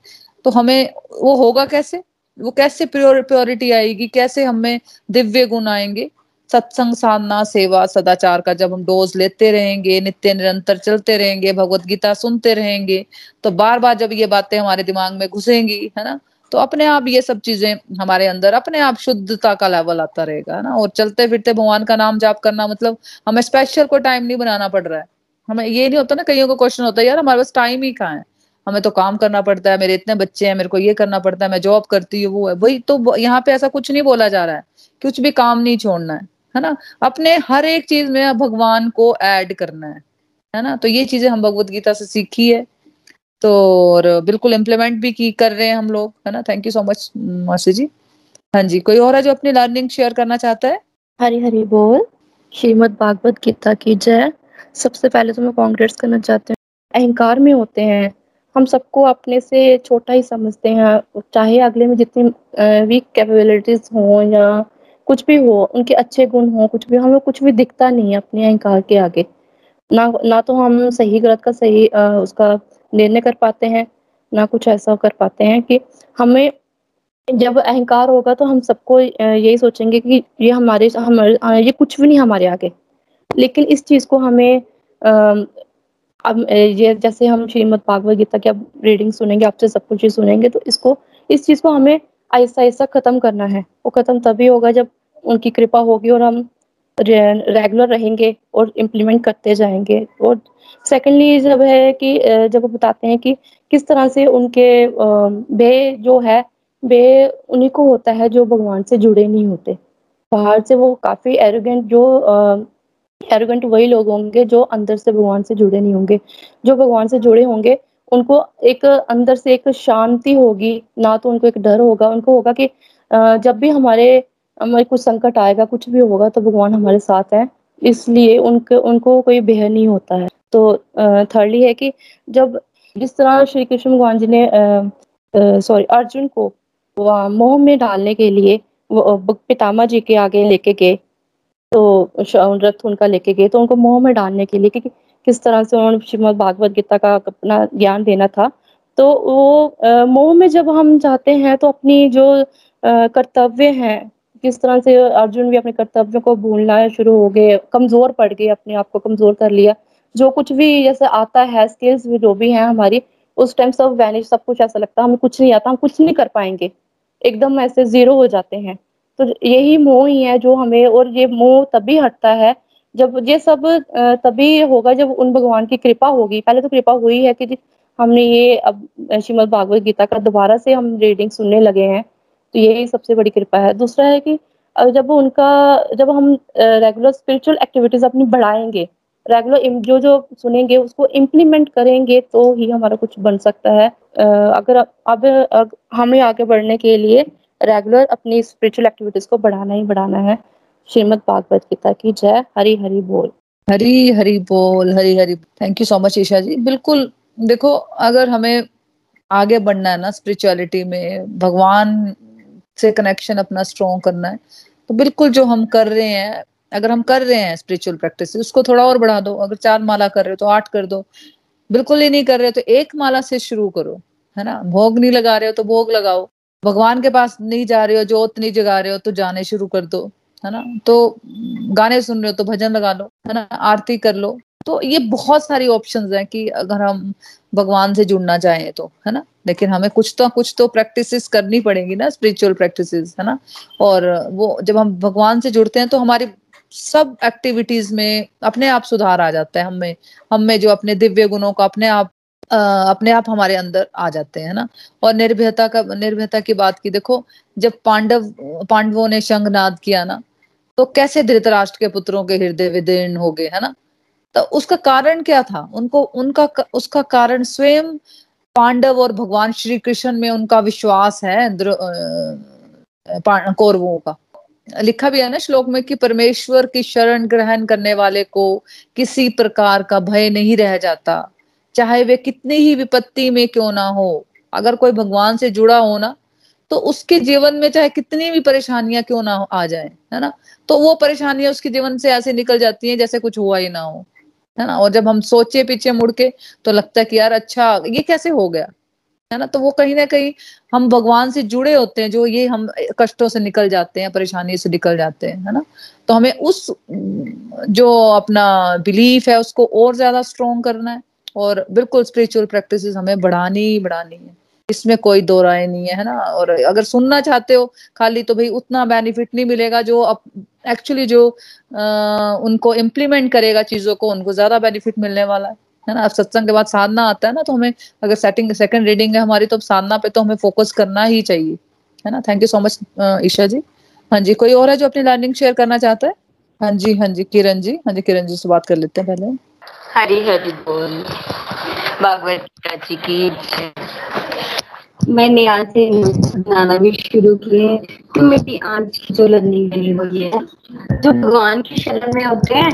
तो हमें वो होगा कैसे, वो कैसे प्योरिटी आएगी, कैसे हमें दिव्य गुण आएंगे। सत्संग, साधना, सेवा, सदाचार का जब हम डोज लेते रहेंगे, नित्य निरंतर चलते रहेंगे, भगवत गीता सुनते रहेंगे, तो बार बार जब ये बातें हमारे दिमाग में घुसेंगी, है ना, तो अपने आप ये सब चीजें हमारे अंदर अपने आप शुद्धता का लेवल आता रहेगा, है ना। और चलते फिरते भगवान का नाम जाप करना, मतलब हमें स्पेशल कोई टाइम नहीं बनाना पड़ रहा है। हमें ये नहीं होता ना, कईयों का क्वेश्चन होता है यार हमारे पास टाइम ही कहाँ है, हमें तो काम करना पड़ता है, मेरे इतने बच्चे हैं, मेरे को ये करना पड़ता है, मैं जॉब करती हूँ, वो है वही। तो यहाँ पे ऐसा कुछ नहीं बोला जा रहा है, कुछ भी काम नहीं छोड़ना है, है ना। अपने हर एक चीज में भगवान को ऐड करना है, है ना। तो ये चीजें हम भगवत गीता से सीखी है, तो और बिल्कुल इम्प्लीमेंट भी की कर रहे हैं हम लोग, है ना। थैंक यू सो मच मासी जी। हाँ जी, कोई और है जो अपनी लर्निंग शेयर करना चाहता है। हरी हरी बोल। श्रीमद भागवत गीता की जय। सबसे पहले तो मैं कांग्रेस करना चाहती हूँ। अहंकार में होते हैं हम, सबको अपने से छोटा ही समझते हैं, चाहे अगले में जितनी वीक कैपेबिलिटीज हों या कुछ भी हो, उनके अच्छे गुण हो, कुछ भी, हमें कुछ भी दिखता नहीं है अपने अहंकार के आगे। ना ना तो हम सही गलत का सही आ, उसका निर्णय कर पाते हैं, ना कुछ ऐसा कर पाते हैं कि हमें जब अहंकार होगा तो हम सबको यही सोचेंगे कि ये हमारे हमारे ये कुछ भी नहीं हमारे आगे। लेकिन इस चीज को हमें अब ये जैसे हम श्रीमद् भागवत गीता की अब रीडिंग सुनेंगे, आपसे सब कुछ चीज सुनेंगे, तो इसको इस चीज को हमें ऐसा ऐसा खत्म करना है। वो खत्म तभी होगा जब उनकी कृपा होगी और हम रेगुलर रहेंगे और इम्प्लीमेंट करते जाएंगे। और सेकेंडली जब है कि जब वो बताते हैं कि किस तरह से उनके भय जो है वे उन्हीं को होता है जो भगवान से जुड़े नहीं होते। बाहर से वो काफी एरोगेंट जो एरोगेंट वही लोग होंगे जो अंदर से भगवान से जुड़े नहीं होंगे। जो भगवान से जुड़े होंगे उनको एक अंदर से एक शांति होगी, ना तो उनको एक डर होगा। उनको होगा कि जब भी हमारे हमें कुछ संकट आएगा, कुछ भी होगा, तो भगवान हमारे साथ है, इसलिए उनके उनको कोई भय नहीं होता है। तो थर्डली है कि जब जिस तरह श्री कृष्ण भगवान जी ने सॉरी अर्जुन को मोह में डालने के लिए पितामह जी के आगे लेके गए, तो रथ उनका लेके गए, तो उनको मोह में डालने के लिए कि, कि किस तरह से उन्होंने श्रीमद् भागवत गीता का अपना ज्ञान देना था। तो वो मोह में जब हम जाते हैं तो अपनी जो कर्तव्य हैं, किस तरह से अर्जुन भी अपने कर्तव्यों को भूलना शुरू हो गए, कमजोर पड़ गए, अपने आप को कमजोर कर लिया। जो कुछ भी जैसे आता है स्किल्स जो भी है हमारी, उस टाइम सब वैनिश, सब कुछ ऐसा लगता है हमें कुछ नहीं आता, हम कुछ नहीं कर पाएंगे, एकदम ऐसे जीरो हो जाते हैं। तो यही मोह ही है जो हमें, और ये मोह तभी हटता है जब ये सब तभी होगा जब उन भगवान की कृपा होगी। पहले तो कृपा हुई है कि हमने ये अब श्रीमद् भागवत गीता का दोबारा से हम रीडिंग सुनने लगे हैं, तो यही सबसे बड़ी कृपा है। दूसरा है कि जब उनका जब हम रेगुलर स्पिरिचुअल एक्टिविटीज अपनी बढ़ाएंगे, रेगुलर जो जो सुनेंगे उसको इम्प्लीमेंट करेंगे, तो ही हमारा कुछ बन सकता है। अगर अब, अब हमें आगे बढ़ने के लिए रेगुलर अपनी स्पिरिचुअल एक्टिविटीज को बढ़ाना ही बढ़ाना है। श्रीमद् भागवत गीता की जय। हरी हरी बोल। हरी हरी बोल। Hari Hari. Thank you so much Isha ji. बिल्कुल, देखो अगर हमें आगे बढ़ना है ना स्पिरिचुअलिटी में, भगवान से कनेक्शन अपना स्ट्रॉन्ग करना है, तो बिल्कुल जो हम कर रहे हैं, अगर हम कर रहे हैं स्पिरिचुअल प्रैक्टिस, उसको थोड़ा और बढ़ा दो। अगर चार माला कर रहे हो तो आठ कर दो। बिल्कुल ही नहीं कर रहे हो तो एक माला से शुरू करो, है ना। भोग नहीं लगा रहे हो तो भोग लगाओ। भगवान के पास नहीं जा रहे हो, जोत नहीं जगा रहे हो तो जाने शुरू कर दो, है ना। तो गाने सुन रहे हो तो भजन लगा लो, है ना, आरती कर लो। तो ये बहुत सारी ऑप्शंस हैं कि अगर हम भगवान से जुड़ना चाहें तो, है ना। लेकिन हमें कुछ तो कुछ तो प्रैक्टिसेस करनी पड़ेंगी ना, स्पिरिचुअल प्रैक्टिसेस, है ना। और वो जब हम भगवान से जुड़ते हैं तो हमारी सब एक्टिविटीज में अपने आप सुधार आ जाता है। हमें हमें जो अपने दिव्य गुणों का अपने आप आ, अपने आप हमारे अंदर आ जाते हैं ना। और निर्भयता का निर्भयता की बात की, देखो जब पांडव पांडवों ने शंखनाद किया ना, तो कैसे धृतराष्ट्र के पुत्रों के हृदय विदीर्ण हो गए, है ना। तो उसका कारण क्या था? उनको उनका उसका कारण स्वयं पांडव और भगवान श्री कृष्ण में उनका विश्वास है, कौरवों का। लिखा भी है ना श्लोक में कि परमेश्वर की शरण ग्रहण करने वाले को किसी प्रकार का भय नहीं रह जाता, चाहे वे कितनी ही विपत्ति में क्यों ना हो। अगर कोई भगवान से जुड़ा हो ना, तो उसके जीवन में चाहे कितनी भी परेशानियां क्यों ना आ जाए, है ना, तो वो परेशानियां उसके जीवन से ऐसे निकल जाती हैं जैसे कुछ हुआ ही ना हो, है ना। और जब हम सोचे पीछे मुड़ के तो लगता है कि यार अच्छा ये कैसे हो गया, है ना। तो वो कहीं ना कहीं हम भगवान से जुड़े होते हैं, जो ये हम कष्टों से निकल जाते हैं, परेशानियों से निकल जाते हैं, है ना। तो हमें उस जो अपना बिलीफ है उसको और ज्यादा स्ट्रोंग करना है, और बिल्कुल स्पिरिचुअल प्रैक्टिसेस हमें बढ़ानी बढ़ानी है, इसमें कोई दो राय नहीं है, है ना। और अगर सुनना चाहते हो खाली, तो भाई उतना बेनिफिट नहीं मिलेगा। जो एक्चुअली जो आ, उनको इम्प्लीमेंट करेगा चीजों को, उनको ज्यादा बेनिफिट मिलने वाला है, है ना। अब सत्संग के बाद साधना आता है ना, तो हमें अगर सेटिंग सेकंड रीडिंग है हमारी, तो साधना पे तो हमें फोकस करना ही चाहिए, है ना। Thank you so much Isha ji. हाँ जी, कोई और है जो अपनी लर्निंग शेयर करना चाहता है? हाँ जी, हाँ जी, किरण जी। हाँ जी, किरण जी से बात कर लेते हैं पहले। हरी हरी बोल। भागवत गीता जी की मैंने आज से बनाना भी शुरू किए, तो मेरी आज की जो लर्निंग है वो ये है, जो भगवान की शरण में होते हैं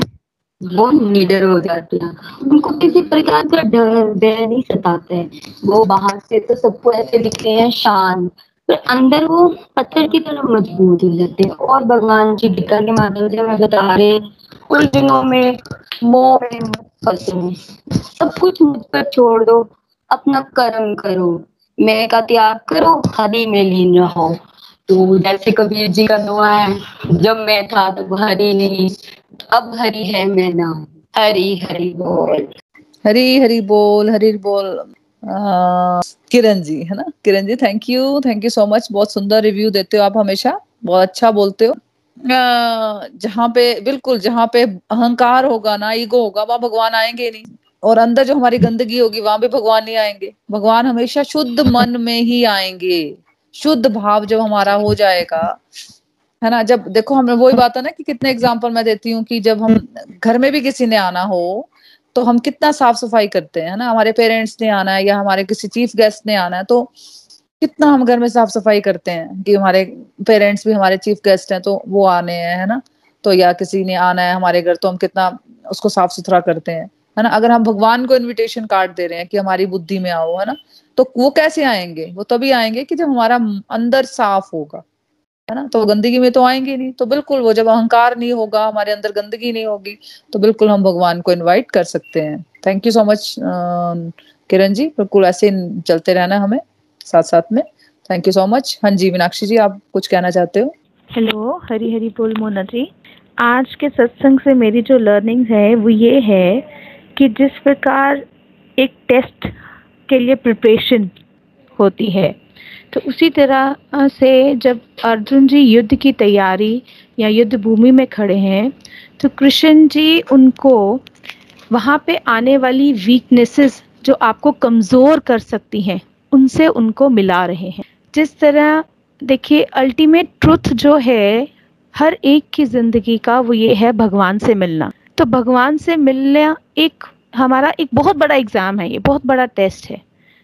वो निडर हो जाते हैं, उनको किसी प्रकार का डर डर नहीं सताता है। वो बाहर से तो सबको ऐसे दिखते हैं शांत, पर अंदर वो पत्थर की तरह मजबूत हो जाते हैं। और भगवान जी गीता के माध्यम से हमें बता रहे हैं उलझनों में मोह में मत फंसो, सब कुछ मुझ पर छोड़ दो, अपना कर्म करो, मैं का त्याग करो, हरि में लीन रहो। तो जैसे कबीर जी का दोहा है, जब मैं था तब हरि नहीं, अब हरि है मैं ना, हरि हरि बोल, हरि हरि बोल, हरि बोल। आ, किरण जी है ना, Kiran ji thank you, thank you so much, बहुत सुंदर रिव्यू देते हो आप, हमेशा बहुत अच्छा बोलते हो। जहाँ पे बिल्कुल जहाँ पे अहंकार होगा ना, ईगो होगा, वहां भगवान आएंगे नहीं, और अंदर जो हमारी गंदगी होगी वहां भी भगवान नहीं आएंगे। भगवान हमेशा शुद्ध मन में ही आएंगे। शुद्ध भाव जब हमारा हो जाएगा, है ना, जब देखो हमें वही बात है ना कि कितने एग्जाम्पल मैं देती हूँ कि जब हम घर में भी किसी ने आना हो तो हम कितना साफ सफाई करते हैं ना, हमारे पेरेंट्स ने आना है या हमारे किसी चीफ गेस्ट ने आना है तो कितना हम घर में साफ सफाई करते हैं कि हमारे पेरेंट्स भी हमारे चीफ गेस्ट हैं तो वो आने हैं, है ना, तो या किसी ने आना है हमारे घर तो हम कितना उसको साफ सुथरा करते हैं, है ना। अगर हम भगवान को इनविटेशन कार्ड दे रहे हैं कि हमारी बुद्धि में आओ, है ना, तो वो कैसे आएंगे? वो तभी आएंगे कि जब हमारा अंदर साफ होगा, है ना, तो गंदगी में तो आएंगे नहीं। तो बिल्कुल वो जब अहंकार नहीं होगा, हमारे अंदर गंदगी नहीं होगी, तो बिल्कुल हम भगवान को इनवाइट कर सकते हैं। Thank you so much Kiran ji, बिल्कुल ऐसे चलते रहना हमें साथ साथ में। Thank you so much. हाँ जी मीनाक्षी जी, आप कुछ कहना चाहते हो? हेलो, हरी हरी बोल मोना जी। आज के सत्संग से मेरी जो लर्निंग है वो ये है कि जिस प्रकार एक टेस्ट के लिए प्रिपरेशन होती है, तो उसी तरह से जब अर्जुन जी युद्ध की तैयारी या युद्ध भूमि में खड़े हैं तो कृष्ण जी उनको वहाँ पे आने वाली वीकनेसेस जो आपको कमज़ोर कर सकती हैं उनसे उनको मिला रहे हैं। जिस तरह देखिए अल्टीमेट ट्रुथ जो है हर एक की ज़िंदगी का वो ये है भगवान से मिलना। तो भगवान से मिलना एक हमारा एक बहुत बड़ा एग्ज़ाम है, ये बहुत बड़ा टेस्ट है,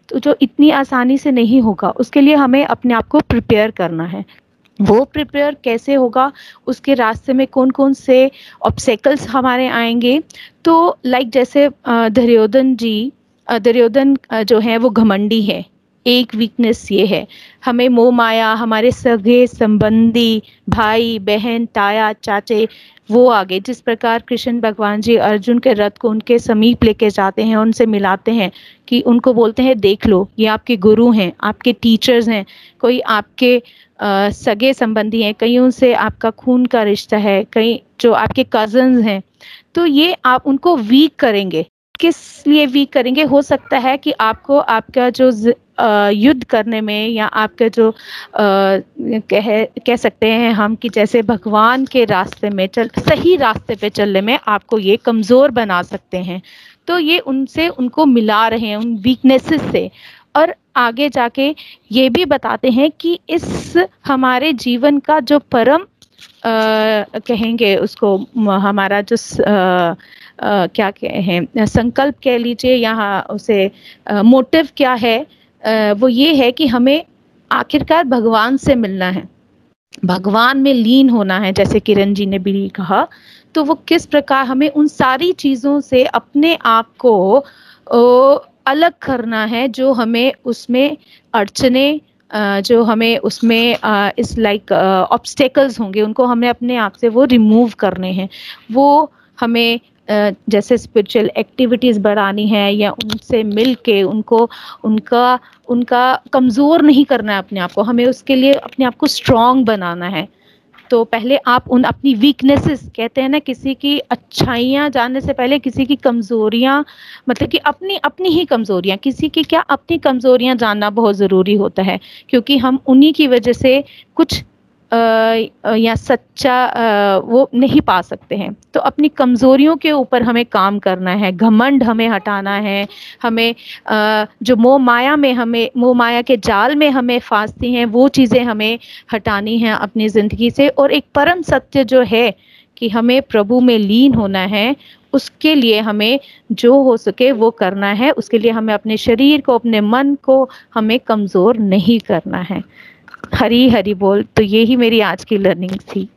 तो जो इतनी आसानी से नहीं होगा, उसके लिए हमें अपने आप को प्रिपेयर करना है। वो प्रिपेयर कैसे होगा, उसके रास्ते में कौन कौन से ऑब्स्टेकल्स हमारे आएंगे, तो लाइक जैसे दुर्योधन जी, दुर्योधन जो है वो घमंडी है, एक वीकनेस ये है, हमें मोह माया, हमारे सगे संबंधी, भाई बहन, ताया चाचे वो आ गए। जिस प्रकार कृष्ण भगवान जी अर्जुन के रथ को उनके समीप लेके जाते हैं, उनसे मिलाते हैं कि उनको बोलते हैं देख लो ये आपके गुरु हैं, आपके टीचर्स हैं, कोई आपके आ, सगे संबंधी हैं, कहीं उनसे आपका खून का रिश्ता है, कहीं जो आपके कजन्स हैं, तो ये आप उनको वीक करेंगे। किस लिए वीक करेंगे? हो सकता है कि आपको आपका जो आ, युद्ध करने में या आपके जो आ, कह कह सकते हैं हम कि जैसे भगवान के रास्ते में चल सही रास्ते पे चलने में आपको ये कमज़ोर बना सकते हैं। तो ये उनसे उनको मिला रहे हैं उन वीकनेसेस से, और आगे जाके ये भी बताते हैं कि इस हमारे जीवन का जो परम Uh, कहेंगे उसको हमारा जो uh, uh, क्या कहें संकल्प कह लीजिए, यहाँ उसे मोटिव uh, क्या है, uh, वो ये है कि हमें आखिरकार भगवान से मिलना है, भगवान में लीन होना है। जैसे किरण जी ने भी कहा, तो वो किस प्रकार हमें उन सारी चीज़ों से अपने आप को ओ, अलग करना है जो हमें उसमें अड़चने Uh, जो हमें उसमें इस लाइक ऑब्स्टेकल्स होंगे उनको हमें अपने आप से वो रिमूव करने हैं। वो हमें uh, जैसे स्पिरिचुअल एक्टिविटीज़ बढ़ानी है या उनसे मिल के उनको उनका उनका कमज़ोर नहीं करना है अपने आप को, हमें उसके लिए अपने आप को स्ट्रॉन्ग बनाना है। तो पहले आप उन अपनी वीकनेसेस, कहते हैं ना किसी की अच्छाइयाँ जानने से पहले किसी की कमज़ोरियाँ, मतलब कि अपनी अपनी ही कमज़ोरियाँ, किसी की क्या अपनी कमज़ोरियाँ जानना बहुत ज़रूरी होता है, क्योंकि हम उन्हीं की वजह से कुछ आ, या सच्चा आ, वो नहीं पा सकते हैं। तो अपनी कमज़ोरियों के ऊपर हमें काम करना है, घमंड हमें हटाना है, हमें आ, जो मोह माया में हमें मोह माया के जाल में हमें फांसती हैं वो चीज़ें हमें हटानी हैं अपनी ज़िंदगी से। और एक परम सत्य जो है कि हमें प्रभु में लीन होना है, उसके लिए हमें जो हो सके वो करना है। उसके लिए हमें अपने शरीर को, अपने मन को हमें कमज़ोर नहीं करना है। हरी हरी बोल। तो यही मेरी आज की लर्निंग थी।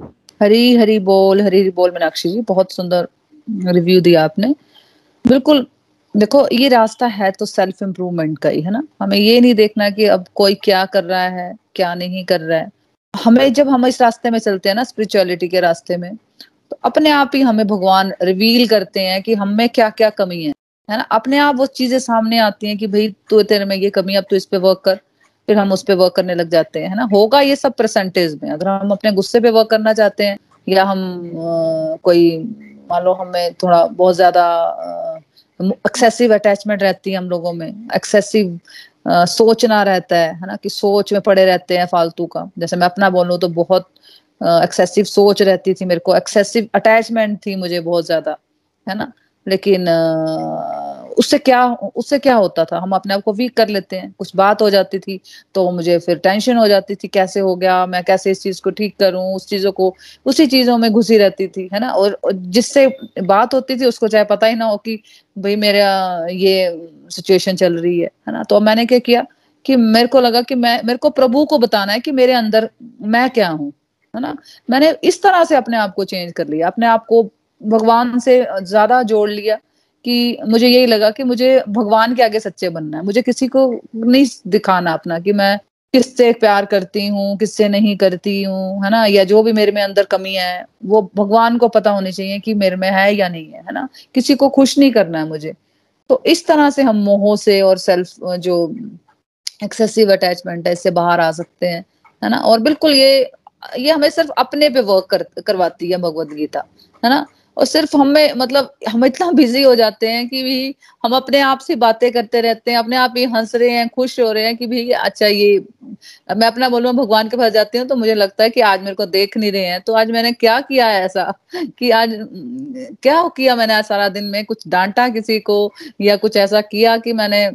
हरी हरी बोल, हरी हरी बोल। मीनाक्षी जी बहुत सुंदर रिव्यू दिया आपने। बिल्कुल देखो ये रास्ता है तो सेल्फ इम्प्रूवमेंट का ही है ना, हमें ये नहीं देखना कि अब कोई क्या कर रहा है क्या नहीं कर रहा है। हमें जब हम इस रास्ते में चलते हैं ना स्पिरिचुअलिटी के रास्ते में, तो अपने आप ही हमें भगवान रिवील करते हैं कि हम में क्या क्या कमी है, है ना। अपने आप वो चीजें सामने आती हैं कि भाई तो तेरे में ये कमी, अब तो इस पे वर्क कर, फिर हम उस पे वर्क करने लग जाते हैं, है ना। होगा ये सब परसेंटेज में। अगर हम अपने गुस्से पे वर्क करना चाहते हैं या हम आ, कोई मान लो हमें थोड़ा बहुत ज्यादा एक्सेसिव अटैचमेंट रहती है हम लोगों में, एक्सेसिव सोचना रहता है, है ना, कि सोच में पड़े रहते हैं फालतू का। जैसे मैं अपना बोलूँ तो बहुत एक्सेसिव सोच रहती थी मेरे को, एक्सेसिव अटैचमेंट थी मुझे बहुत ज्यादा, है ना। लेकिन उससे क्या उससे क्या होता था, हम अपने आप को वीक कर लेते हैं। कुछ बात हो जाती थी तो मुझे फिर टेंशन हो जाती थी, कैसे हो गया, मैं कैसे इस चीज को ठीक करूं, उस चीजों को उसी चीजों में घुसी रहती थी, है ना। और जिससे बात होती थी उसको चाहे पता ही ना हो कि भाई मेरा ये सिचुएशन चल रही है, है ना। तो मैंने क्या किया कि मेरे को लगा कि मैं मेरे को प्रभु को बताना है कि मेरे अंदर मैं क्या हूँ, है ना। मैंने इस तरह से अपने आप को चेंज कर लिया, अपने आप को भगवान से ज्यादा जोड़ लिया कि मुझे यही लगा कि मुझे भगवान के आगे सच्चे बनना है। मुझे किसी को नहीं दिखाना अपना कि मैं किससे प्यार करती हूँ, किससे नहीं करती हूँ, है ना, या जो भी मेरे में अंदर कमी है वो भगवान को पता होनी चाहिए कि मेरे में है या नहीं है, है ना। किसी को खुश नहीं करना है मुझे। तो इस तरह से हम मोह से और सेल्फ जो एक्सेसिव अटैचमेंट है इससे बाहर आ सकते हैं, है ना। और बिल्कुल ये ये हमें सिर्फ अपने पे वर्क कर, करवाती है भगवद गीता, है ना। और सिर्फ हमें मतलब हम इतना बिजी हो जाते हैं कि भी हम अपने आप से बातें करते रहते हैं, अपने आप ही हंस रहे हैं, खुश हो रहे हैं कि भी अच्छा ये मैं अपना बोलूँ, भगवान के पास जाती हूँ तो मुझे लगता है कि आज मेरे को देख नहीं रहे हैं, तो आज मैंने क्या किया है ऐसा कि आज क्या किया मैंने आज सारा दिन में, कुछ डांटा किसी को या कुछ ऐसा किया कि मैंने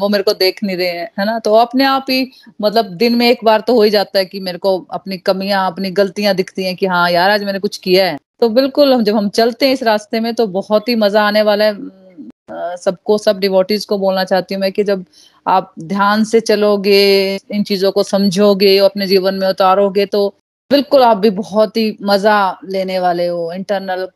वो मेरे को देख नहीं रहे हैं, है ना। तो अपने आप ही मतलब दिन में एक बार तो हो ही जाता है कि मेरे को अपनी कमियां अपनी गलतियां दिखती हैं कि हाँ यार आज मैंने कुछ किया है। तो बिल्कुल जब हम चलते हैं इस रास्ते में तो बहुत ही मजा आने वाला है। सबको सब डिवोटीज को बोलना चाहती हूँ मैं कि जब आप ध्यान से चलोगे, इन चीजों को समझोगे, अपने जीवन में उतारोगे तो बिल्कुल आप भी बहुत ही मजा लेने वाले हो, इंटरनल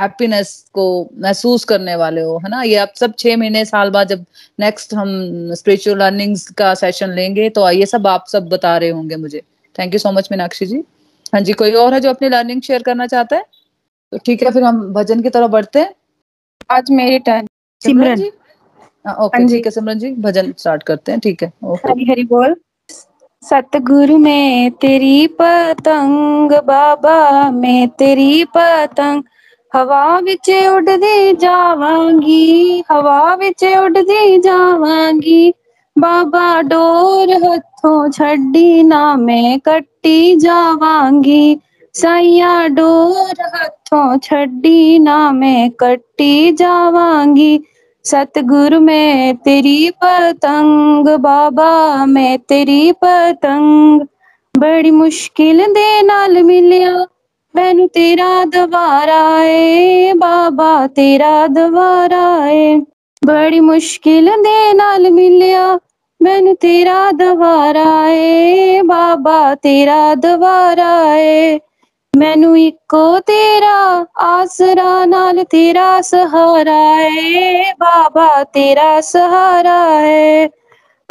हैप्पीनेस को महसूस करने वाले हो, है ना। ये आप सब छह महीने साल बाद जब नेक्स्ट हम स्पिरिचुअल लर्निंग्स का सेशन लेंगे तो ये सब आप सब बता रहे होंगे मुझे। Thank you so much Meenakshi ji. हाँ जी, कोई और है जो अपनी लर्निंग शेयर करना चाहता है? तो ठीक है, फिर हम भजन की तरफ बढ़ते हैं। आज मेरी टर्न। सिमरन जी, ओके ठीक है सिमरन जी, भजन स्टार्ट करते हैं। ठीक है, हरी हरी बोल। सतगुरु में तेरी पतंग, बाबा में तेरी पतंग, हवा विच उड़दी जावांगी, हवा विच उड़दी जावांगी, बाबा डोर हथों छड्डी ना मैं कट्टी जावांगी, साइया डोर हथों छड्डी ना मैं कट्टी जावांगी, सतगुरु में तेरी पतंग, बाबा में तेरी पतंग, बड़ी मुश्किल दे नाल मिलिया मैनू तेरा दवारा है, बाबा तेरा दवारा है, बड़ी मुश्किल दे नाल मिलिया मैनू तेरा दवारा है, बाबा तेरा दवारा है, मैनू इको तेरा आसरा नाल तेरा सहारा है, बाबा तेरा सहारा है,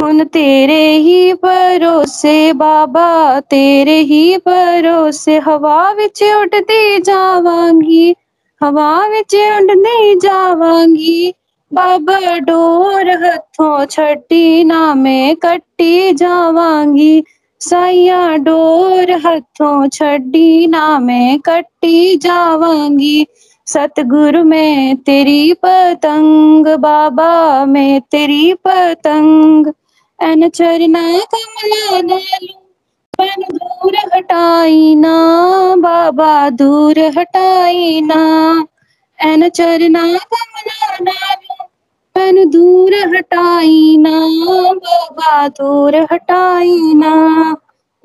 हुन तेरे ही भरोसे, बाबा तेरे ही भरोसे, हवा विच उड़दी जावांगी, हवा विच उड़दी जावांगी, बाबा डोर हथों छड्डी ना मैं कट्टी जावांगी, साइया डोर हथों छड्डी ना मैं कट्टी जावांगी, सतगुरु में तेरी पतंग, बाबा में तेरी पतंग, एन चरना कमला नालू मन दूर हटाई ना, बाबा दूर हटाई ना, एन चरना कमला नालू मैनू दूर हटाई ना, बाबा दूर हटाई ना,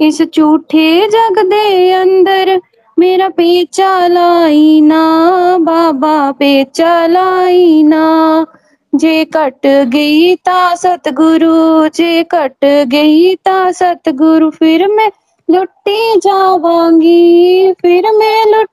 इस झूठे जग दे अंदर मेरा पेचा लाई ना, बाबा पेचा लाई ना, जे कट गई ता सतगुरु, जे कट गई ता सतगुरु, फिर मैं लुटी जावांगी, फिर मैं लुटी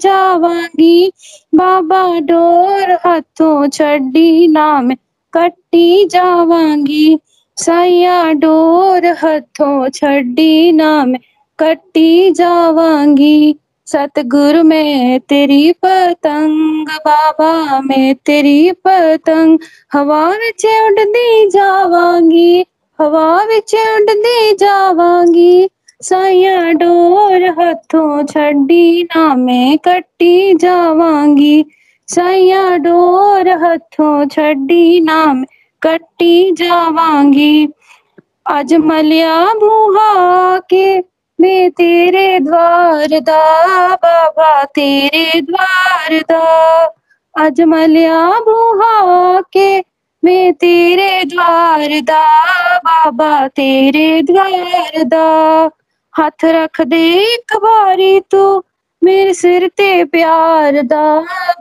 जावांगी, बाबा डोर हथों छड्डी ना मैं कट्टी जावांगी, साइया डोर हथों छड्डी ना मैं कट्टी जावांगी, सतगुरु में तेरी पतंग, बाबा में तेरी पतंग, हवा विच उड़दी जावांगी, हवा विच उड़दी जावांगी। साइया डोर हथों छड़ी ना मैं कट्टी जावांगी, साइया डोर हथों छड़ी ना मैं कट्टी जावांगी। अज मलिया मुहा के मैं तेरे द्वार दा, बाबा तेरे द्वार दा, अज मलिया बुहा के मैं तेरे द्वार दा, बाबा तेरे द्वार दा। हथ रख दे एक बारी तू मेरे सिर ते प्यार दा,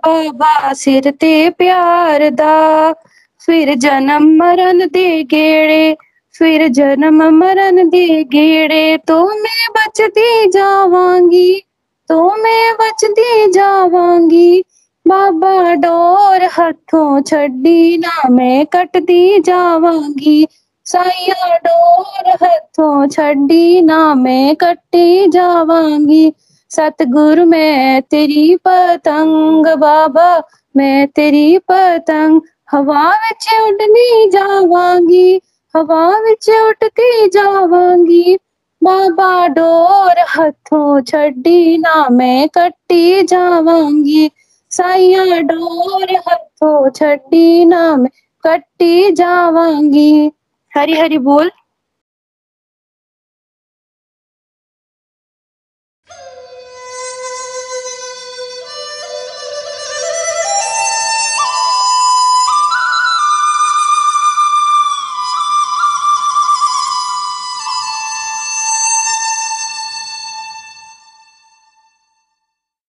बाबा सिर ते प्यार दा। फिर जन्म मरण दे गेड़े, फिर जन्म मरण दे गेड़े, तो मैं बचती जावांगी, तो मैं बचती जावांगी। बाबा डोर हथों छड़ी ना मैं कटदी जावांगी, साइया डोर हथों छड़ी ना मैं कटी जावांगी। सतगुरु मैं तेरी पतंग, बाबा मैं तेरी पतंग, हवा विच उड़नी जावांगी, हवा विच उठती जावांगी। बाबा डोर हथों छड़ी ना मैं कट्टी जावांगी, साइया डोर हथों छड़ी ना मैं कट्टी जावांगी। हरि हरि बोल।